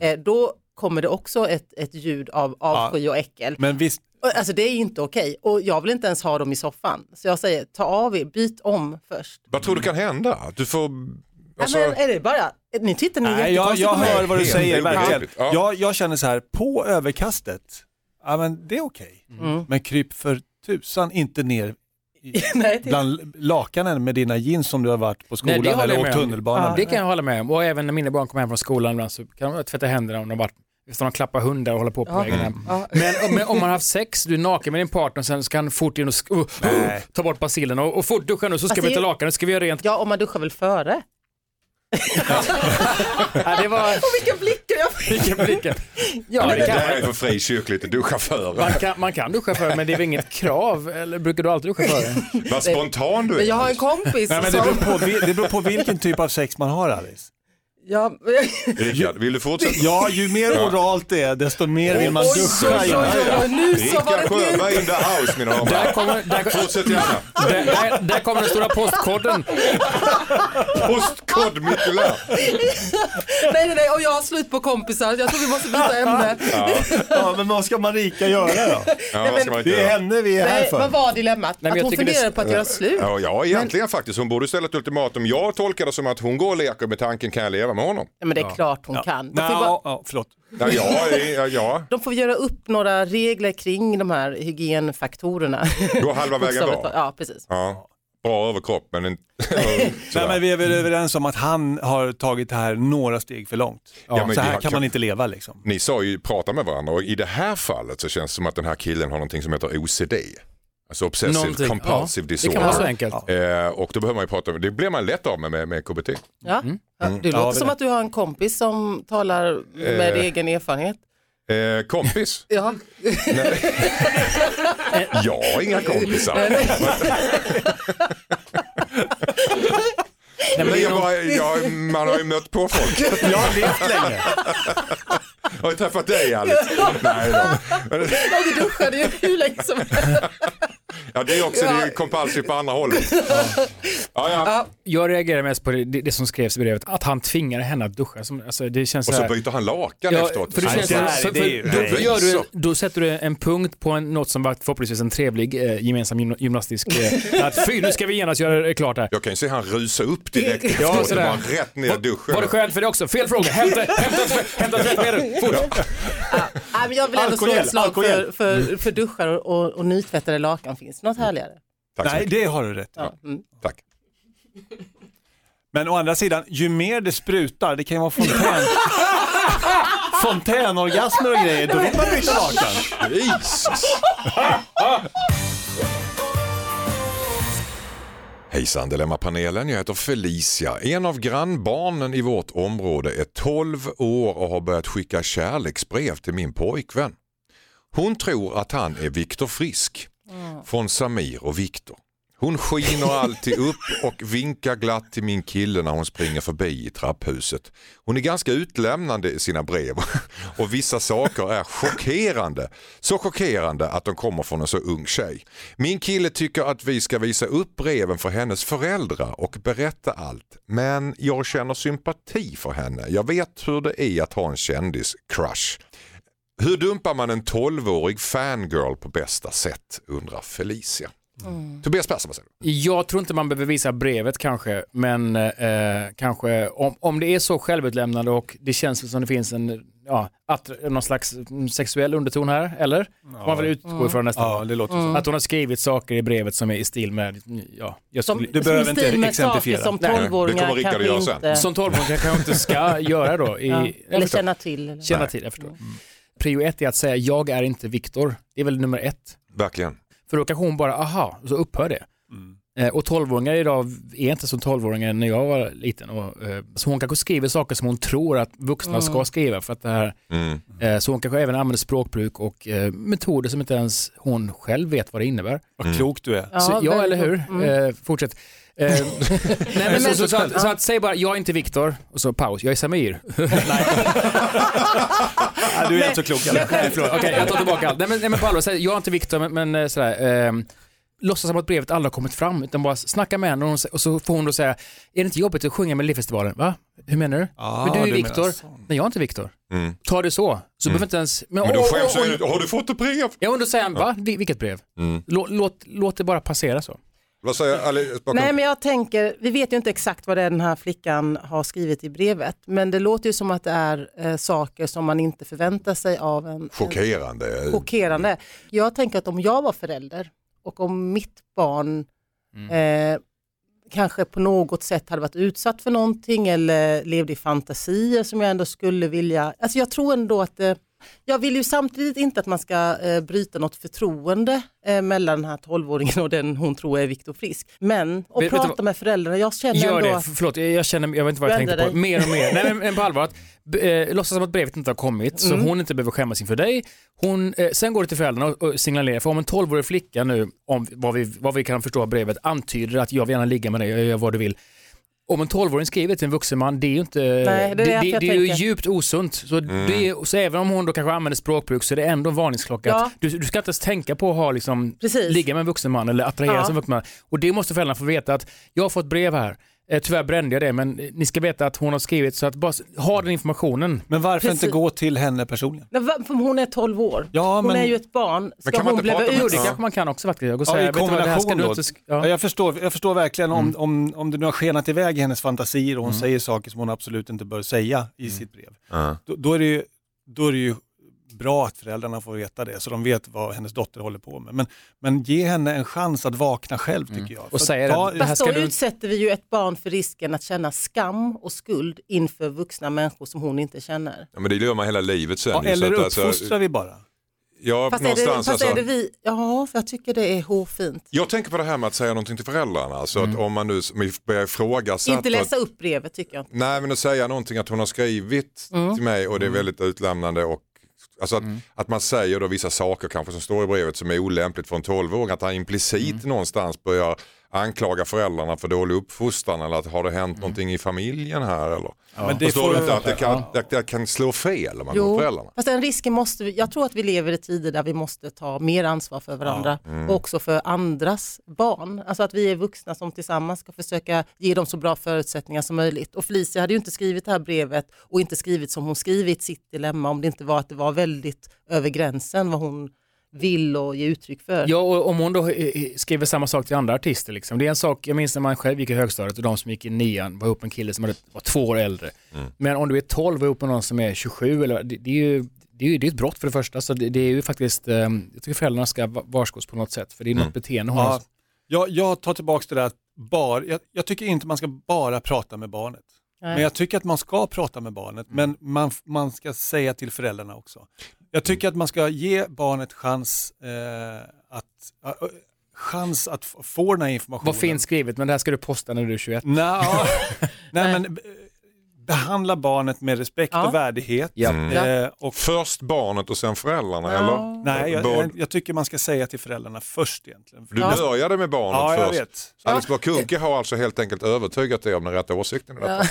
eh, då kommer det också ett, ett ljud av avsky ja, och äckel. Men visst. Alltså det är inte okej. Och jag vill inte ens ha dem i soffan. Så jag säger, ta av er, byt om först. Vad tror du kan hända? Du får... Alltså... Nej, men är det bara... Ni tittar ni nej, jag, jag hör vad du säger verkligen. Ja. Jag, jag känner så här, på överkastet, ja men det är okej. Mm. Men kryp för tusan inte ner i, nej, det... bland lakanen med dina jeans som du har varit på skolan nej, eller åkt tunnelbanan. Ja, det kan jag hålla med om. Och även när mina barn kommer hem från skolan så kan de tvätta händerna om de har varit... Visst de klappar hundar och håller på på ja. Vägen hem. Ja. Men, men om man har haft sex, du är naken med din partner och sen ska han fort in och sk- uh, uh, ta bort basilen och, och fort duscha nu så ska Basil... vi ta lakan, nu ska vi göra rent. Ja, om man duschar väl före. Ja, det var... Och vilka blickar jag fick. Vilka blickar. Ja, ja, det, det kan... där är för frikyrkligt att duscha för. Man kan, man kan duscha för, men det är väl inget krav. Eller brukar du alltid duscha för? Vad spontan du är. Jag har en kompis. Nej, men det, beror på, det beror på vilken typ av sex man har, Alice. Ja. Rickard, vill du fortsätta? Ja, ju mer oralt det är, desto mer vill man duscha. Rickard Sjöberg in the house, mina damer. Där kommer, där, fortsätt gärna. Där, där, där kommer den stora postkoden. Postkod, Mikola. Nej, nej, nej, och jag har slut på kompisar. Jag tror vi måste byta ämne. Ja, ja, men vad ska Marika göra då? Ja, nej, men, det är henne vi är nej, här för. Vad var dilemmat? Nej, att hon funderar på att göra slut? Ja, ja egentligen men... faktiskt. Hon borde ställa ett ultimatum. Jag tolkar det som att hon går och leker med tanken, kan jag leva med honom? Ja, men det är ja. klart hon ja. kan. De får bara... ja, ja, förlåt. Ja, ja, ja, ja. De får göra upp några regler kring de här hygienfaktorerna. Då halva vägen bra. Ja, precis. Ja. Bra överkropp, men inte... Nej, men vi är väl överens om att han har tagit det här några steg för långt. Ja, ja, men så här kan man inte leva liksom. Ni sa ju prata med varandra, och i det här fallet så känns det som att den här killen har någonting som heter O C D. Alltså obsessive någonting. Compulsive ja. disorder. Det kan vara så enkelt. Eh, och då behöver man ju prata om det. Blir man lätt av med, med, med K B T. Ja. Mm. Ja, det låter ja, som det. Att du har en kompis som talar med eh. egen erfarenhet. Eh, kompis? Ja. Jag har inga kompisar. Nej, men jag bara, jag, man har ju mött på folk. Jag har levt länge. Har jag träffat dig, Alice? Nej då. Men... du duschade ju hur länge som helst. Ja, det är också ja. kompulsivt på andra hållet. Ja. Ja, ja. Jag reagerar mest på det, det som skrevs i brevet. Att han tvingade henne att duscha. Som, alltså, det känns och så, så här... byter han lakan ja, efteråt. För nej, så, så, för då, gör du, då sätter du en punkt på en, något som var förhoppningsvis en trevlig eh, gemensam gym, gymnastisk. Eh, att, fy, nu ska vi genast göra det klart här. Jag kan ju se han rusa upp direkt efteråt. Ja, så där. Var rätt ner i duschen. Var det skönt för det också? Fel fråga. Hämta ett medel. Fort. Ja. Ja, jag vill ändå slå ett slag för, för, för duschar och, och nytvättade lakan finns. Något härligare. Tack. Nej, det har du rätt. Ja. Mm. Tack. Men å andra sidan, ju mer det sprutar, det kan ju vara fontän. Fontänorgasmer och grejer, då vill man byta lakan. Jesus. Hejsan, Dilemma-panelen. Jag heter Felicia. En av grannbarnen i vårt område är tolv år och har börjat skicka kärleksbrev till min pojkvän. Hon tror att han är Victor Frisk från Samir och Victor. Hon skiner alltid upp och vinkar glatt till min kille när hon springer förbi i trapphuset. Hon är ganska utlämnande i sina brev och vissa saker är chockerande. Så chockerande att de kommer från en så ung tjej. Min kille tycker att vi ska visa upp breven för hennes föräldrar och berätta allt. Men jag känner sympati för henne. Jag vet hur det är att ha en kändis-crush. Hur dumpar man en tolvårig fangirl på bästa sätt, undrar Felicia. Mm. Tobias Persson, vad säger du? Jag tror inte man behöver visa brevet kanske, men eh, kanske om, om det är så självutlämnande och det känns som det finns en ja, att, någon slags sexuell underton här, eller? Ja. Man vill utgå mm. ifrån nästan. Ja, det låter mm. så. Att hon har skrivit saker i brevet som är i stil med ja, just, som, du behöver inte exemplifiera. Som tolvåringar Nej, kanske inte. Sen. Som tolvåringar kan jag inte ska göra då. I, ja. Eller känna till. Eller? Känna Nej. till, jag förstår. Mm. Prio ett är att säga, jag är inte Victor. Det är väl nummer ett. Verkligen. För då kanske hon bara, aha, så upphör det. Mm. Eh, och tolvåringar idag är inte som tolvåringar när jag var liten. Och, eh, så hon kanske skriver saker som hon tror att vuxna mm. ska skriva. För att det här, mm. eh, så hon kanske även använder språkbruk och eh, metoder som inte ens hon själv vet vad det innebär. Vad mm. klok du är. Ja, så, ja eller hur? Mm. Eh, fortsätt. Nej, men så, så, så, att, så att säg bara jag är inte Victor och så paus, jag är Samir. Nej. Ja, du är inte så klok. Okej, okay, jag tar tillbaka allt. Nej men, nej, men på allvar, säg jag är inte Victor men, men sådär eh, låtsas som att brevet aldrig har kommit fram utan bara snacka med henne och, hon, och så får hon då säga är det inte jobbigt att sjunga med livfestivalen? Va? Hur menar du? Ah, men du är Victor. Nej, jag är inte Victor. Mm. Ta det så. Så mm. behöver inte ens... Men, men då skäms jag. Har du fått ett brev? Ja, och då säger han, va? Vilket brev? Mm. Låt, låt, låt det bara passera så. Vad säger Alice? Nej, men jag tänker, vi vet ju inte exakt vad det är den här flickan har skrivit i brevet, men det låter ju som att det är eh, saker som man inte förväntar sig av en... Chockerande. En, chockerande. Mm. Jag tänker att om jag var förälder och om mitt barn mm. eh, kanske på något sätt hade varit utsatt för någonting eller levde i fantasier som jag ändå skulle vilja... Alltså jag tror ändå att det... Eh, Jag vill ju samtidigt inte att man ska eh, bryta något förtroende eh, mellan den här tolvåringen och den hon tror är Victor Frisk. Men, och vet, prata vet med föräldrarna. Jag känner gör ändå... Gör det, förlåt. Jag, jag känner, jag vet inte vad jag tänkte dig. På. Mer och mer. Nej, men på allvar. Att, eh, låtsas som att brevet inte har kommit, mm. så hon inte behöver skämmas inför dig. Hon, eh, sen går det till föräldrarna och, och signalerar. För om en tolvårig flicka nu, om vad vi, vad vi kan förstå av brevet, antyder att jag vill gärna ligga med dig, jag gör vad du vill. Om en tolvåring skriver till en vuxen man, det är ju inte, nej, det, är det, det, det är ju djupt osunt. Så, mm. det är, så även om hon då kanske använder språkbruk så är det ändå en varningsklocka. Ja. Du, du ska inte ens tänka på att ha, liksom, ligga med en vuxen man eller attrahera som ja. vuxen man. Och det måste föräldrarna få veta att jag har fått brev här. Tyvärr brände jag det, men ni ska veta att hon har skrivit, så att bara ha den informationen. Men varför Precis. inte gå till henne personligen? Nej, för hon är tolv år. Ja, hon men... är ju ett barn. Ska kan hon bli ur? Det kanske man kan också faktiskt. Jag, ja, inte... ja. jag, förstår, jag förstår verkligen om, mm. om, om det nu har skenat iväg i hennes fantasier och hon mm. säger saker som hon absolut inte bör säga i mm. sitt brev. Mm. Då, då, är det ju, då är det ju bra att föräldrarna får veta det, så de vet vad hennes dotter håller på med. Men, men ge henne en chans att vakna själv, tycker mm. jag. Och säger ta, det här ska du... utsätter vi ju ett barn för risken att känna skam och skuld inför vuxna människor som hon inte känner. Ja, men det gör man hela livet sen. Ja, eller så att, uppfostrar alltså... vi bara. Ja, fast någonstans, är det, fast alltså, är det vi, ja, för jag tycker det är hårfint. Jag tänker på det här med att säga någonting till föräldrarna. Alltså mm. att om man nu börjar fråga... Så inte att, läsa upp brevet, tycker jag. Nej, men att säga någonting att hon har skrivit mm. till mig, och det är väldigt utlämnande och alltså att, mm. att man säger då vissa saker kanske som står i brevet som är olämpligt för en tolvåring, att han implicit mm. någonstans börjar anklaga föräldrarna för dålig uppfostran, eller att har det hänt mm. någonting i familjen här eller? Ja. Men det står det inte att det kan, ja. det kan slå fel om man går föräldrarna. Fast den risken måste vi, jag tror att vi lever i tider där vi måste ta mer ansvar för varandra ja. mm. och också för andras barn. Alltså att vi är vuxna som tillsammans ska försöka ge dem så bra förutsättningar som möjligt. Och Felicia hade ju inte skrivit det här brevet och inte skrivit som hon skrivit sitt dilemma om det inte var att det var väldigt över gränsen vad hon vill och ge uttryck för. Ja, och om hon då skriver samma sak till andra artister liksom. Det är en sak, jag minns när man själv gick i högstadiet och de som gick i nian var upp en kille som hade, var två år äldre. Mm. Men om du är tolv och upp med någon som är tjugosju eller, det, det är ju det är ju det är ett brott för det första, så det, det är ju faktiskt, jag tycker föräldrarna ska varskos på något sätt, för det är något mm. beteende hon ja, jag, jag tar tillbaka det där att bar, jag, jag tycker inte man ska bara prata med barnet. Nej. Men jag tycker att man ska prata med barnet, men man, man ska säga till föräldrarna också. Jag tycker att man ska ge barnet chans eh, att äh, chans att få den här informationen. Vad finns skrivet, men det här ska du posta när du är tjugoett. Nå, nej, men behandla barnet med respekt ja. och värdighet. Ja. Mm. Eh, och först barnet och sen föräldrarna, ja. eller? Nej, jag, jag, jag tycker man ska säga till föräldrarna först egentligen. Du ja. började med barnet ja, först. Jag vet. Alice Bah Kuhnke har alltså helt enkelt övertygat dig om den rätta åsikten. Ja.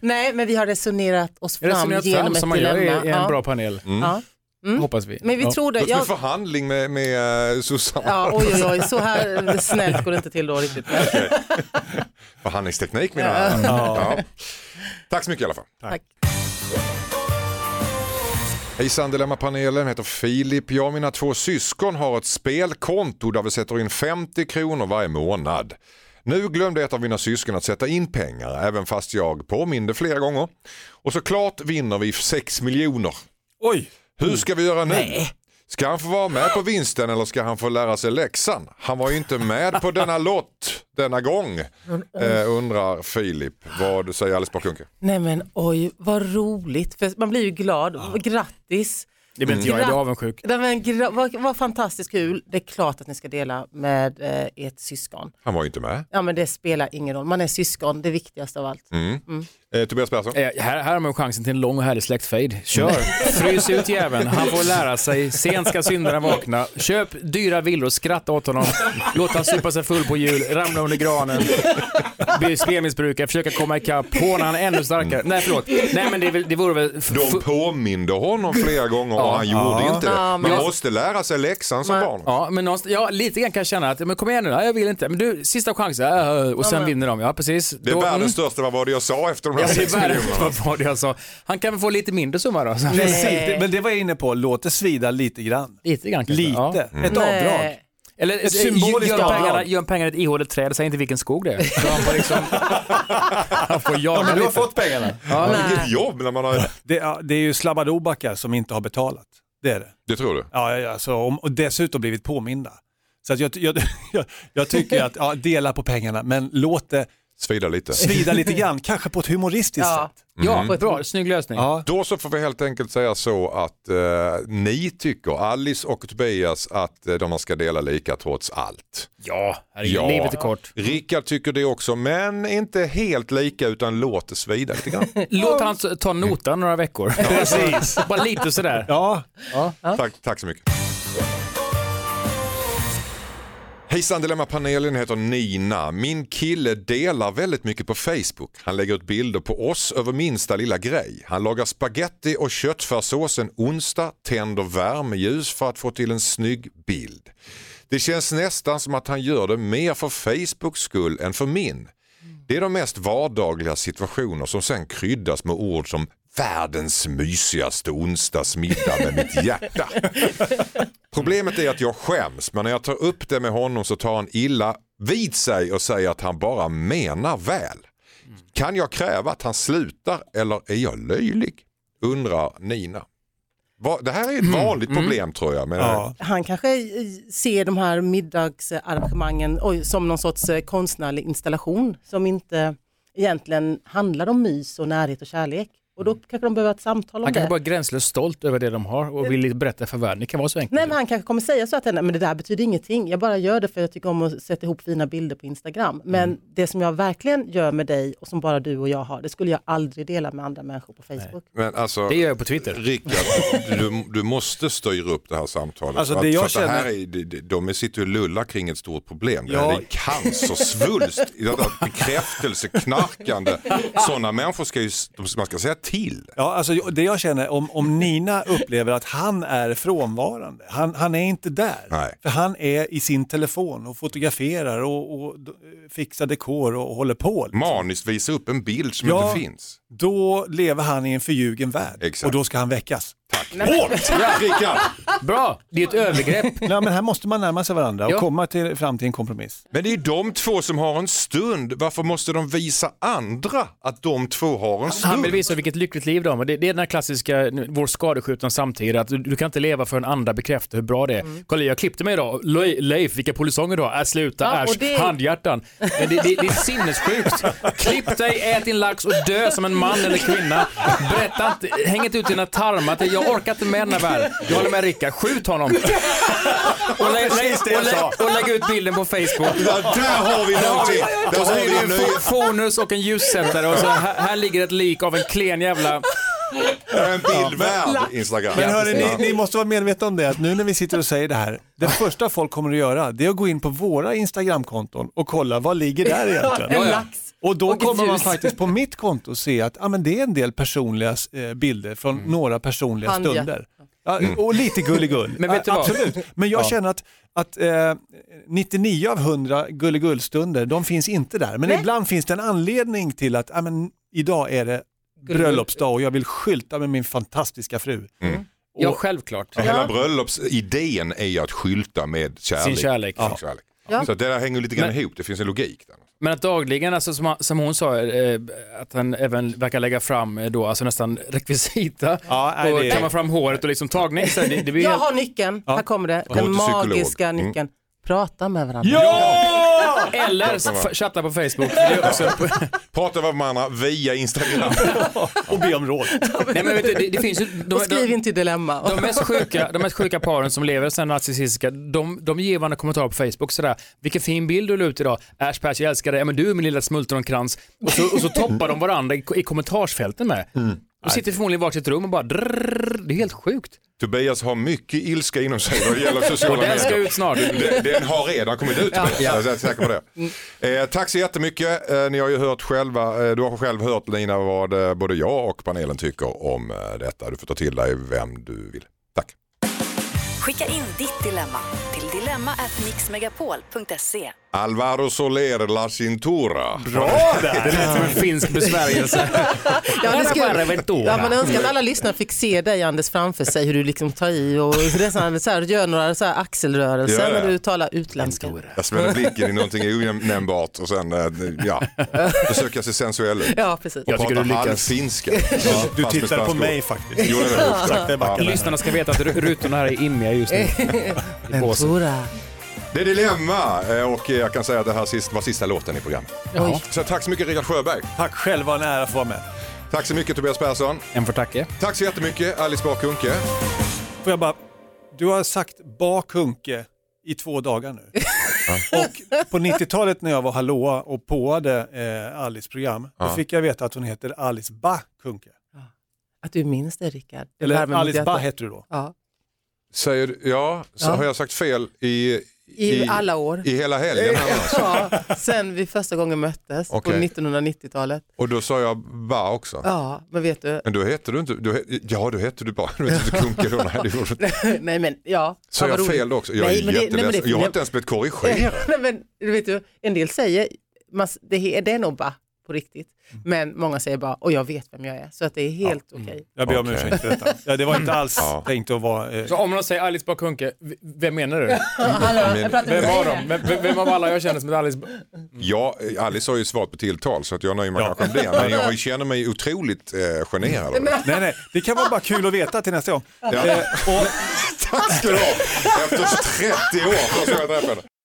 Nej, men vi har resonerat oss fram resonerat genom fram, ett som man gör i en ja. bra panel. Mm. Ja. Mm. Hoppas vi. Men vi ja. tror det. Jag... förhandling med, med Susanna. Ja, oj, oj, oj. Så här snällt går det inte till då riktigt. Okay. Förhandlingsteknik, mina herrar. Ja. Ja. Tack så mycket i alla fall. Tack. Hejsan, Dilemma-panelen heter Filip. Jag och mina två syskon har ett spelkonto där vi sätter in femtio kronor varje månad. Nu glömde ett av mina syskon att sätta in pengar, även fast jag påminde flera gånger. Och såklart vinner vi sex miljoner. Oj! Hur ska vi göra nu? Nej. Ska han få vara med på vinsten eller ska han få lära sig läxan? Han var ju inte med på denna lott denna gång, eh, undrar Filip. Vad säger Alice Bah Kuhnke? Nej men oj, vad roligt. För man blir ju glad. Ah. Grattis. Det blir inte jag, jag är avundsjuk. Nej, men gra- vad, vad fantastiskt kul. Det är klart att ni ska dela med eh, ert syskon. Han var ju inte med. Ja, men det spelar ingen roll. Man är syskon, det viktigaste av allt. Mm. Mm. Eh, Tobias Persson. Eh, här, här har man chansen till en lång och härlig släktfejd. Kör, frys ut jäveln. Han får lära sig. Sen ska syndarna vakna. Köp dyra villor, skratta åt honom. Låt han supa sig full på jul. Ramla under granen. Bli spelmissbrukare. Försöka komma ikapp. Håna han ännu starkare. Mm. Nej, förlåt. Nej, men det, det vore väl... F- De påminde honom flera gånger. Ja, han gjorde ja. inte det. Ja, man jag... måste lära sig läxan som men... barn. Ja, men någonstans... ja, lite grann kan jag känna att men kom igen nu, nej, jag vill inte. Men du, sista chansen. Och sen ja, men... vinner de. Ja, precis. Det är Då... världens största, vad var det jag sa efter de här sex miljonerna? Vad var det jag sa? Han kan väl få lite mindre summa då? Nej. Men det var jag inne på. Låt det svida lite grann. Lite grann kanske. Lite. Ja. Mm. Ett avdrag. Eller ett symboliskt gör pengarna, gör pengarna ett ihåligt träd, säg inte vilken skog det är. Så han får liksom han får ja, men du har fått pengarna. Ja, vilket jobb när man har... det, det är ju slabbadobackar som inte har betalat. Det är det. Det tror du? Ja, alltså, och dessutom blivit påminda. Så att jag, jag, jag, jag tycker att ja, dela på pengarna, men låt det Svida lite. Svida lite grann, kanske på ett humoristiskt ja. sätt. Mm. Ja, på ett bra, snygg lösning. Ja. Då så får vi helt enkelt säga så att eh, ni tycker, Alice och Tobias, att eh, de ska dela lika trots allt. Ja, ja. Livet är kort. Rickard tycker det också, men inte helt lika utan låt det svida lite grann. Låt han ta notan några veckor. Ja. Precis. Bara lite sådär. Ja. Ja. Ja. Tack, tack så mycket. Hejsan Dilemma-panelen, heter Nina. Min kille delar väldigt mycket på Facebook. Han lägger ut bilder på oss över minsta lilla grej. Han lagar spaghetti och köttfärssås en onsdag, tänder värmeljus för att få till en snygg bild. Det känns nästan som att han gör det mer för Facebooks skull än för min. Det är de mest vardagliga situationer som sen kryddas med ord som världens mysigaste onsdagsmiddag med mitt hjärta. Problemet är att jag skäms, men när jag tar upp det med honom så tar han illa vid sig och säger att han bara menar väl. Kan jag kräva att han slutar eller är jag löjlig? Undrar Nina. Det här är ett vanligt mm. problem tror jag. Men ja. Han kanske ser de här middagsarrangemangen oj, som någon sorts konstnärlig installation som inte egentligen handlar om mys och närhet och kärlek. Och då kanske de behöver ett samtal om han det. Han kanske bara är gränslöst stolt över det de har och vill berätta för världen. Det kan vara så enkelt. Nej, men han kanske kommer säga så att men det där betyder ingenting. Jag bara gör det för jag tycker om att sätta ihop fina bilder på Instagram. Men mm. det som jag verkligen gör med dig och som bara du och jag har, det skulle jag aldrig dela med andra människor på Facebook. Men alltså, det gör jag på Twitter. Rickard, du, du måste styra upp det här samtalet. Alltså, det att, jag för känner... det här är, de, de sitter och lullar kring ett stort problem. Ja. Det här är cancer, svulst, bekräftelse, knarkande. Sådana människor ska ju, man ska säga till. Ja, alltså det jag känner om, om Nina upplever att han är frånvarande. Han, han är inte där. Nej. För han är i sin telefon och fotograferar och, och fixar dekor och håller på. Liksom. Maniskt visar upp en bild som ja, inte finns. Då lever han i en förljugen värld. Exakt. Och då ska han väckas. Tack. Hårt! Ja, bra, det är ett övergrepp. Ja, men här måste man närma sig varandra och jo. komma till, fram till en kompromiss. Men det är de två som har en stund. Varför måste de visa andra att de två har en stund? Han vill visa vilket lyckligt liv de har. Det, det är den här klassiska, vår skadeskjutan samtidigt. Att du, du kan inte leva för en andra bekräfta hur bra det är. Mm. Kolla, jag klippte mig idag. Le, Leif, vilka polisonger du har. Äh, sluta, ja, ärs, det... handhjärtan. Det, det, det är sinnessjukt. Klipp dig, ät din lax och dö som en man eller kvinna. Berätta inte, häng inte ut dina tarmar till jag orkar inte med den här världen. Jag håller med Rickard. Skjut honom. Och lägg lä- lä- ut bilden på Facebook. Ja, där har vi någonting. Där har vi en f- fonus och en ljussättare. Och så här, här ligger ett lik av en klen jävla... En bildvärld ja, Instagram. Men hörni, ni, ni måste vara medvetna om det att nu när vi sitter och säger det här, det första folk kommer att göra det är att gå in på våra Instagram-konton och kolla vad ligger där egentligen. Ja, ja. Och då och kommer ljus. Man faktiskt på mitt konto se att ah, men det är en del personliga eh, bilder från mm. några personliga Handja. Stunder. Ja, och lite gulligull. Men vet du vad? Absolut. Men jag ja. Känner att, att eh, nittionio av hundra gulligullstunder, de finns inte där. Men nej. Ibland finns det en anledning till att ah, men, idag är det bröllopsdag och jag vill skylta med min fantastiska fru. Mm. Och, ja, självklart. Och hela bröllopsidén är ju att skylta med kärlek. Sin kärlek. Ja. Sin kärlek. Ja. Så det där hänger lite grann men, ihop, det finns en logik där. Men att dagligen, alltså, som, som hon sa, eh, att han även verkar lägga fram eh, då, alltså nästan rekvisita ja, och kamma fram håret och liksom tagning. Så det, det blir jag helt... har nyckeln, ja. Här kommer det, den magiska nyckeln. Mm. Prata med varandra. Ja! Eller f- chatta på Facebook. Prata med varandra via Instagram. Och be om råd. Nej, men vet du, det, det finns ju, de, och skriv inte dilemma. De, de, mest sjuka, de mest sjuka paren som lever sen narcissistiska, de, de ger varandra kommentarer på Facebook. Sådär, vilken fin bild du la ut idag. Äsch, Pers, jag älskar dig. Men du är min lilla smultronkrans. Och så, och så toppar de varandra i, i kommentarsfälten med. Mm. Och sitter förmodligen i varsitt rum och bara... Drrr, det är helt sjukt. Tobias har mycket ilska inom sig när det gäller sociala medier. Den ska ut snart. Den, den har redan kommit ut. Ja, ja. Jag är säker på det. Eh, tack så jättemycket. Eh, ni har ju hört själva, eh, du har själv hört Lina vad eh, både jag och panelen tycker om eh, detta. Du får ta till dig vem du vill. Tack. Skicka in ditt dilemma till dilemma at mix megapol punkt se. Alvaro Soler la cintura. Bra där! Det lät som en finsk besvärjelse. Ja, ja, man önskar att alla lyssnare fick se dig, Anders, framför sig. Hur du liksom tar i och resan, så här, gör några så här axelrörelser när du talar utländska. Jag smäller blicken i någonting onämnbart och sen ja, försöker se sensuell ut. Ja, precis. Och jag tycker du lyckas. Finska. Ja, du tittar på mig faktiskt. Jo, det är ja. Lyssnarna ska veta att rutorna här är inne just nu. I påsen. Det är Dilemma, och jag kan säga att det här var sista låten i programmet. Ja. Så tack så mycket Rickard Sjöberg. Tack själv, var en ära att få vara med. Tack så mycket Tobias Persson. En för tacke. Tack så jättemycket Alice Bah Kuhnke. Får jag bara, du har sagt Bah Kuhnke i två dagar nu. Och på nittiotalet när jag var hallåa och påade eh, Alice program, då fick jag veta att hon heter Alice Bah Kuhnke. Att du minns det, Rickard. Eller Alice Bah heter du då. Ja. Säger, ja, så ja. Har jag sagt fel i... I, I alla år. I hela helgen. Ja, sen vi första gången möttes okay. på nittonhundranittiotalet. Och då sa jag bara också. Ja, men vet du. Men då heter du inte, du, ja då heter du bara, du vet inte Kuhnke då. Nej, nej men ja. Så jag fel också, jag nej, är jätteledsen. Jag har inte ens blivit korrigerad. Nej men du vet du, en del säger, man, det, det är nog bara på riktigt. Men många säger bara, och jag vet vem jag är. Så att det är helt ja. Okej. Okay. Jag ber om ursäkt okay. för detta. Ja, det var inte alls ja. Tänkt att vara... Eh... Så om någon säger Alice Bah Kuhnke, vem menar du? Vem var de? Vem, vem av alla jag känner som Alice... Mm. Ja, Alice har ju svart på tilltal så att jag nöjer mig ja. Kanske det. Men jag känner mig otroligt eh, generad. Nej, nej. Det kan vara bara kul att veta till nästa gång. Ja. Eh, och... Tack ska du ha! Efter trettio år så jag träffade.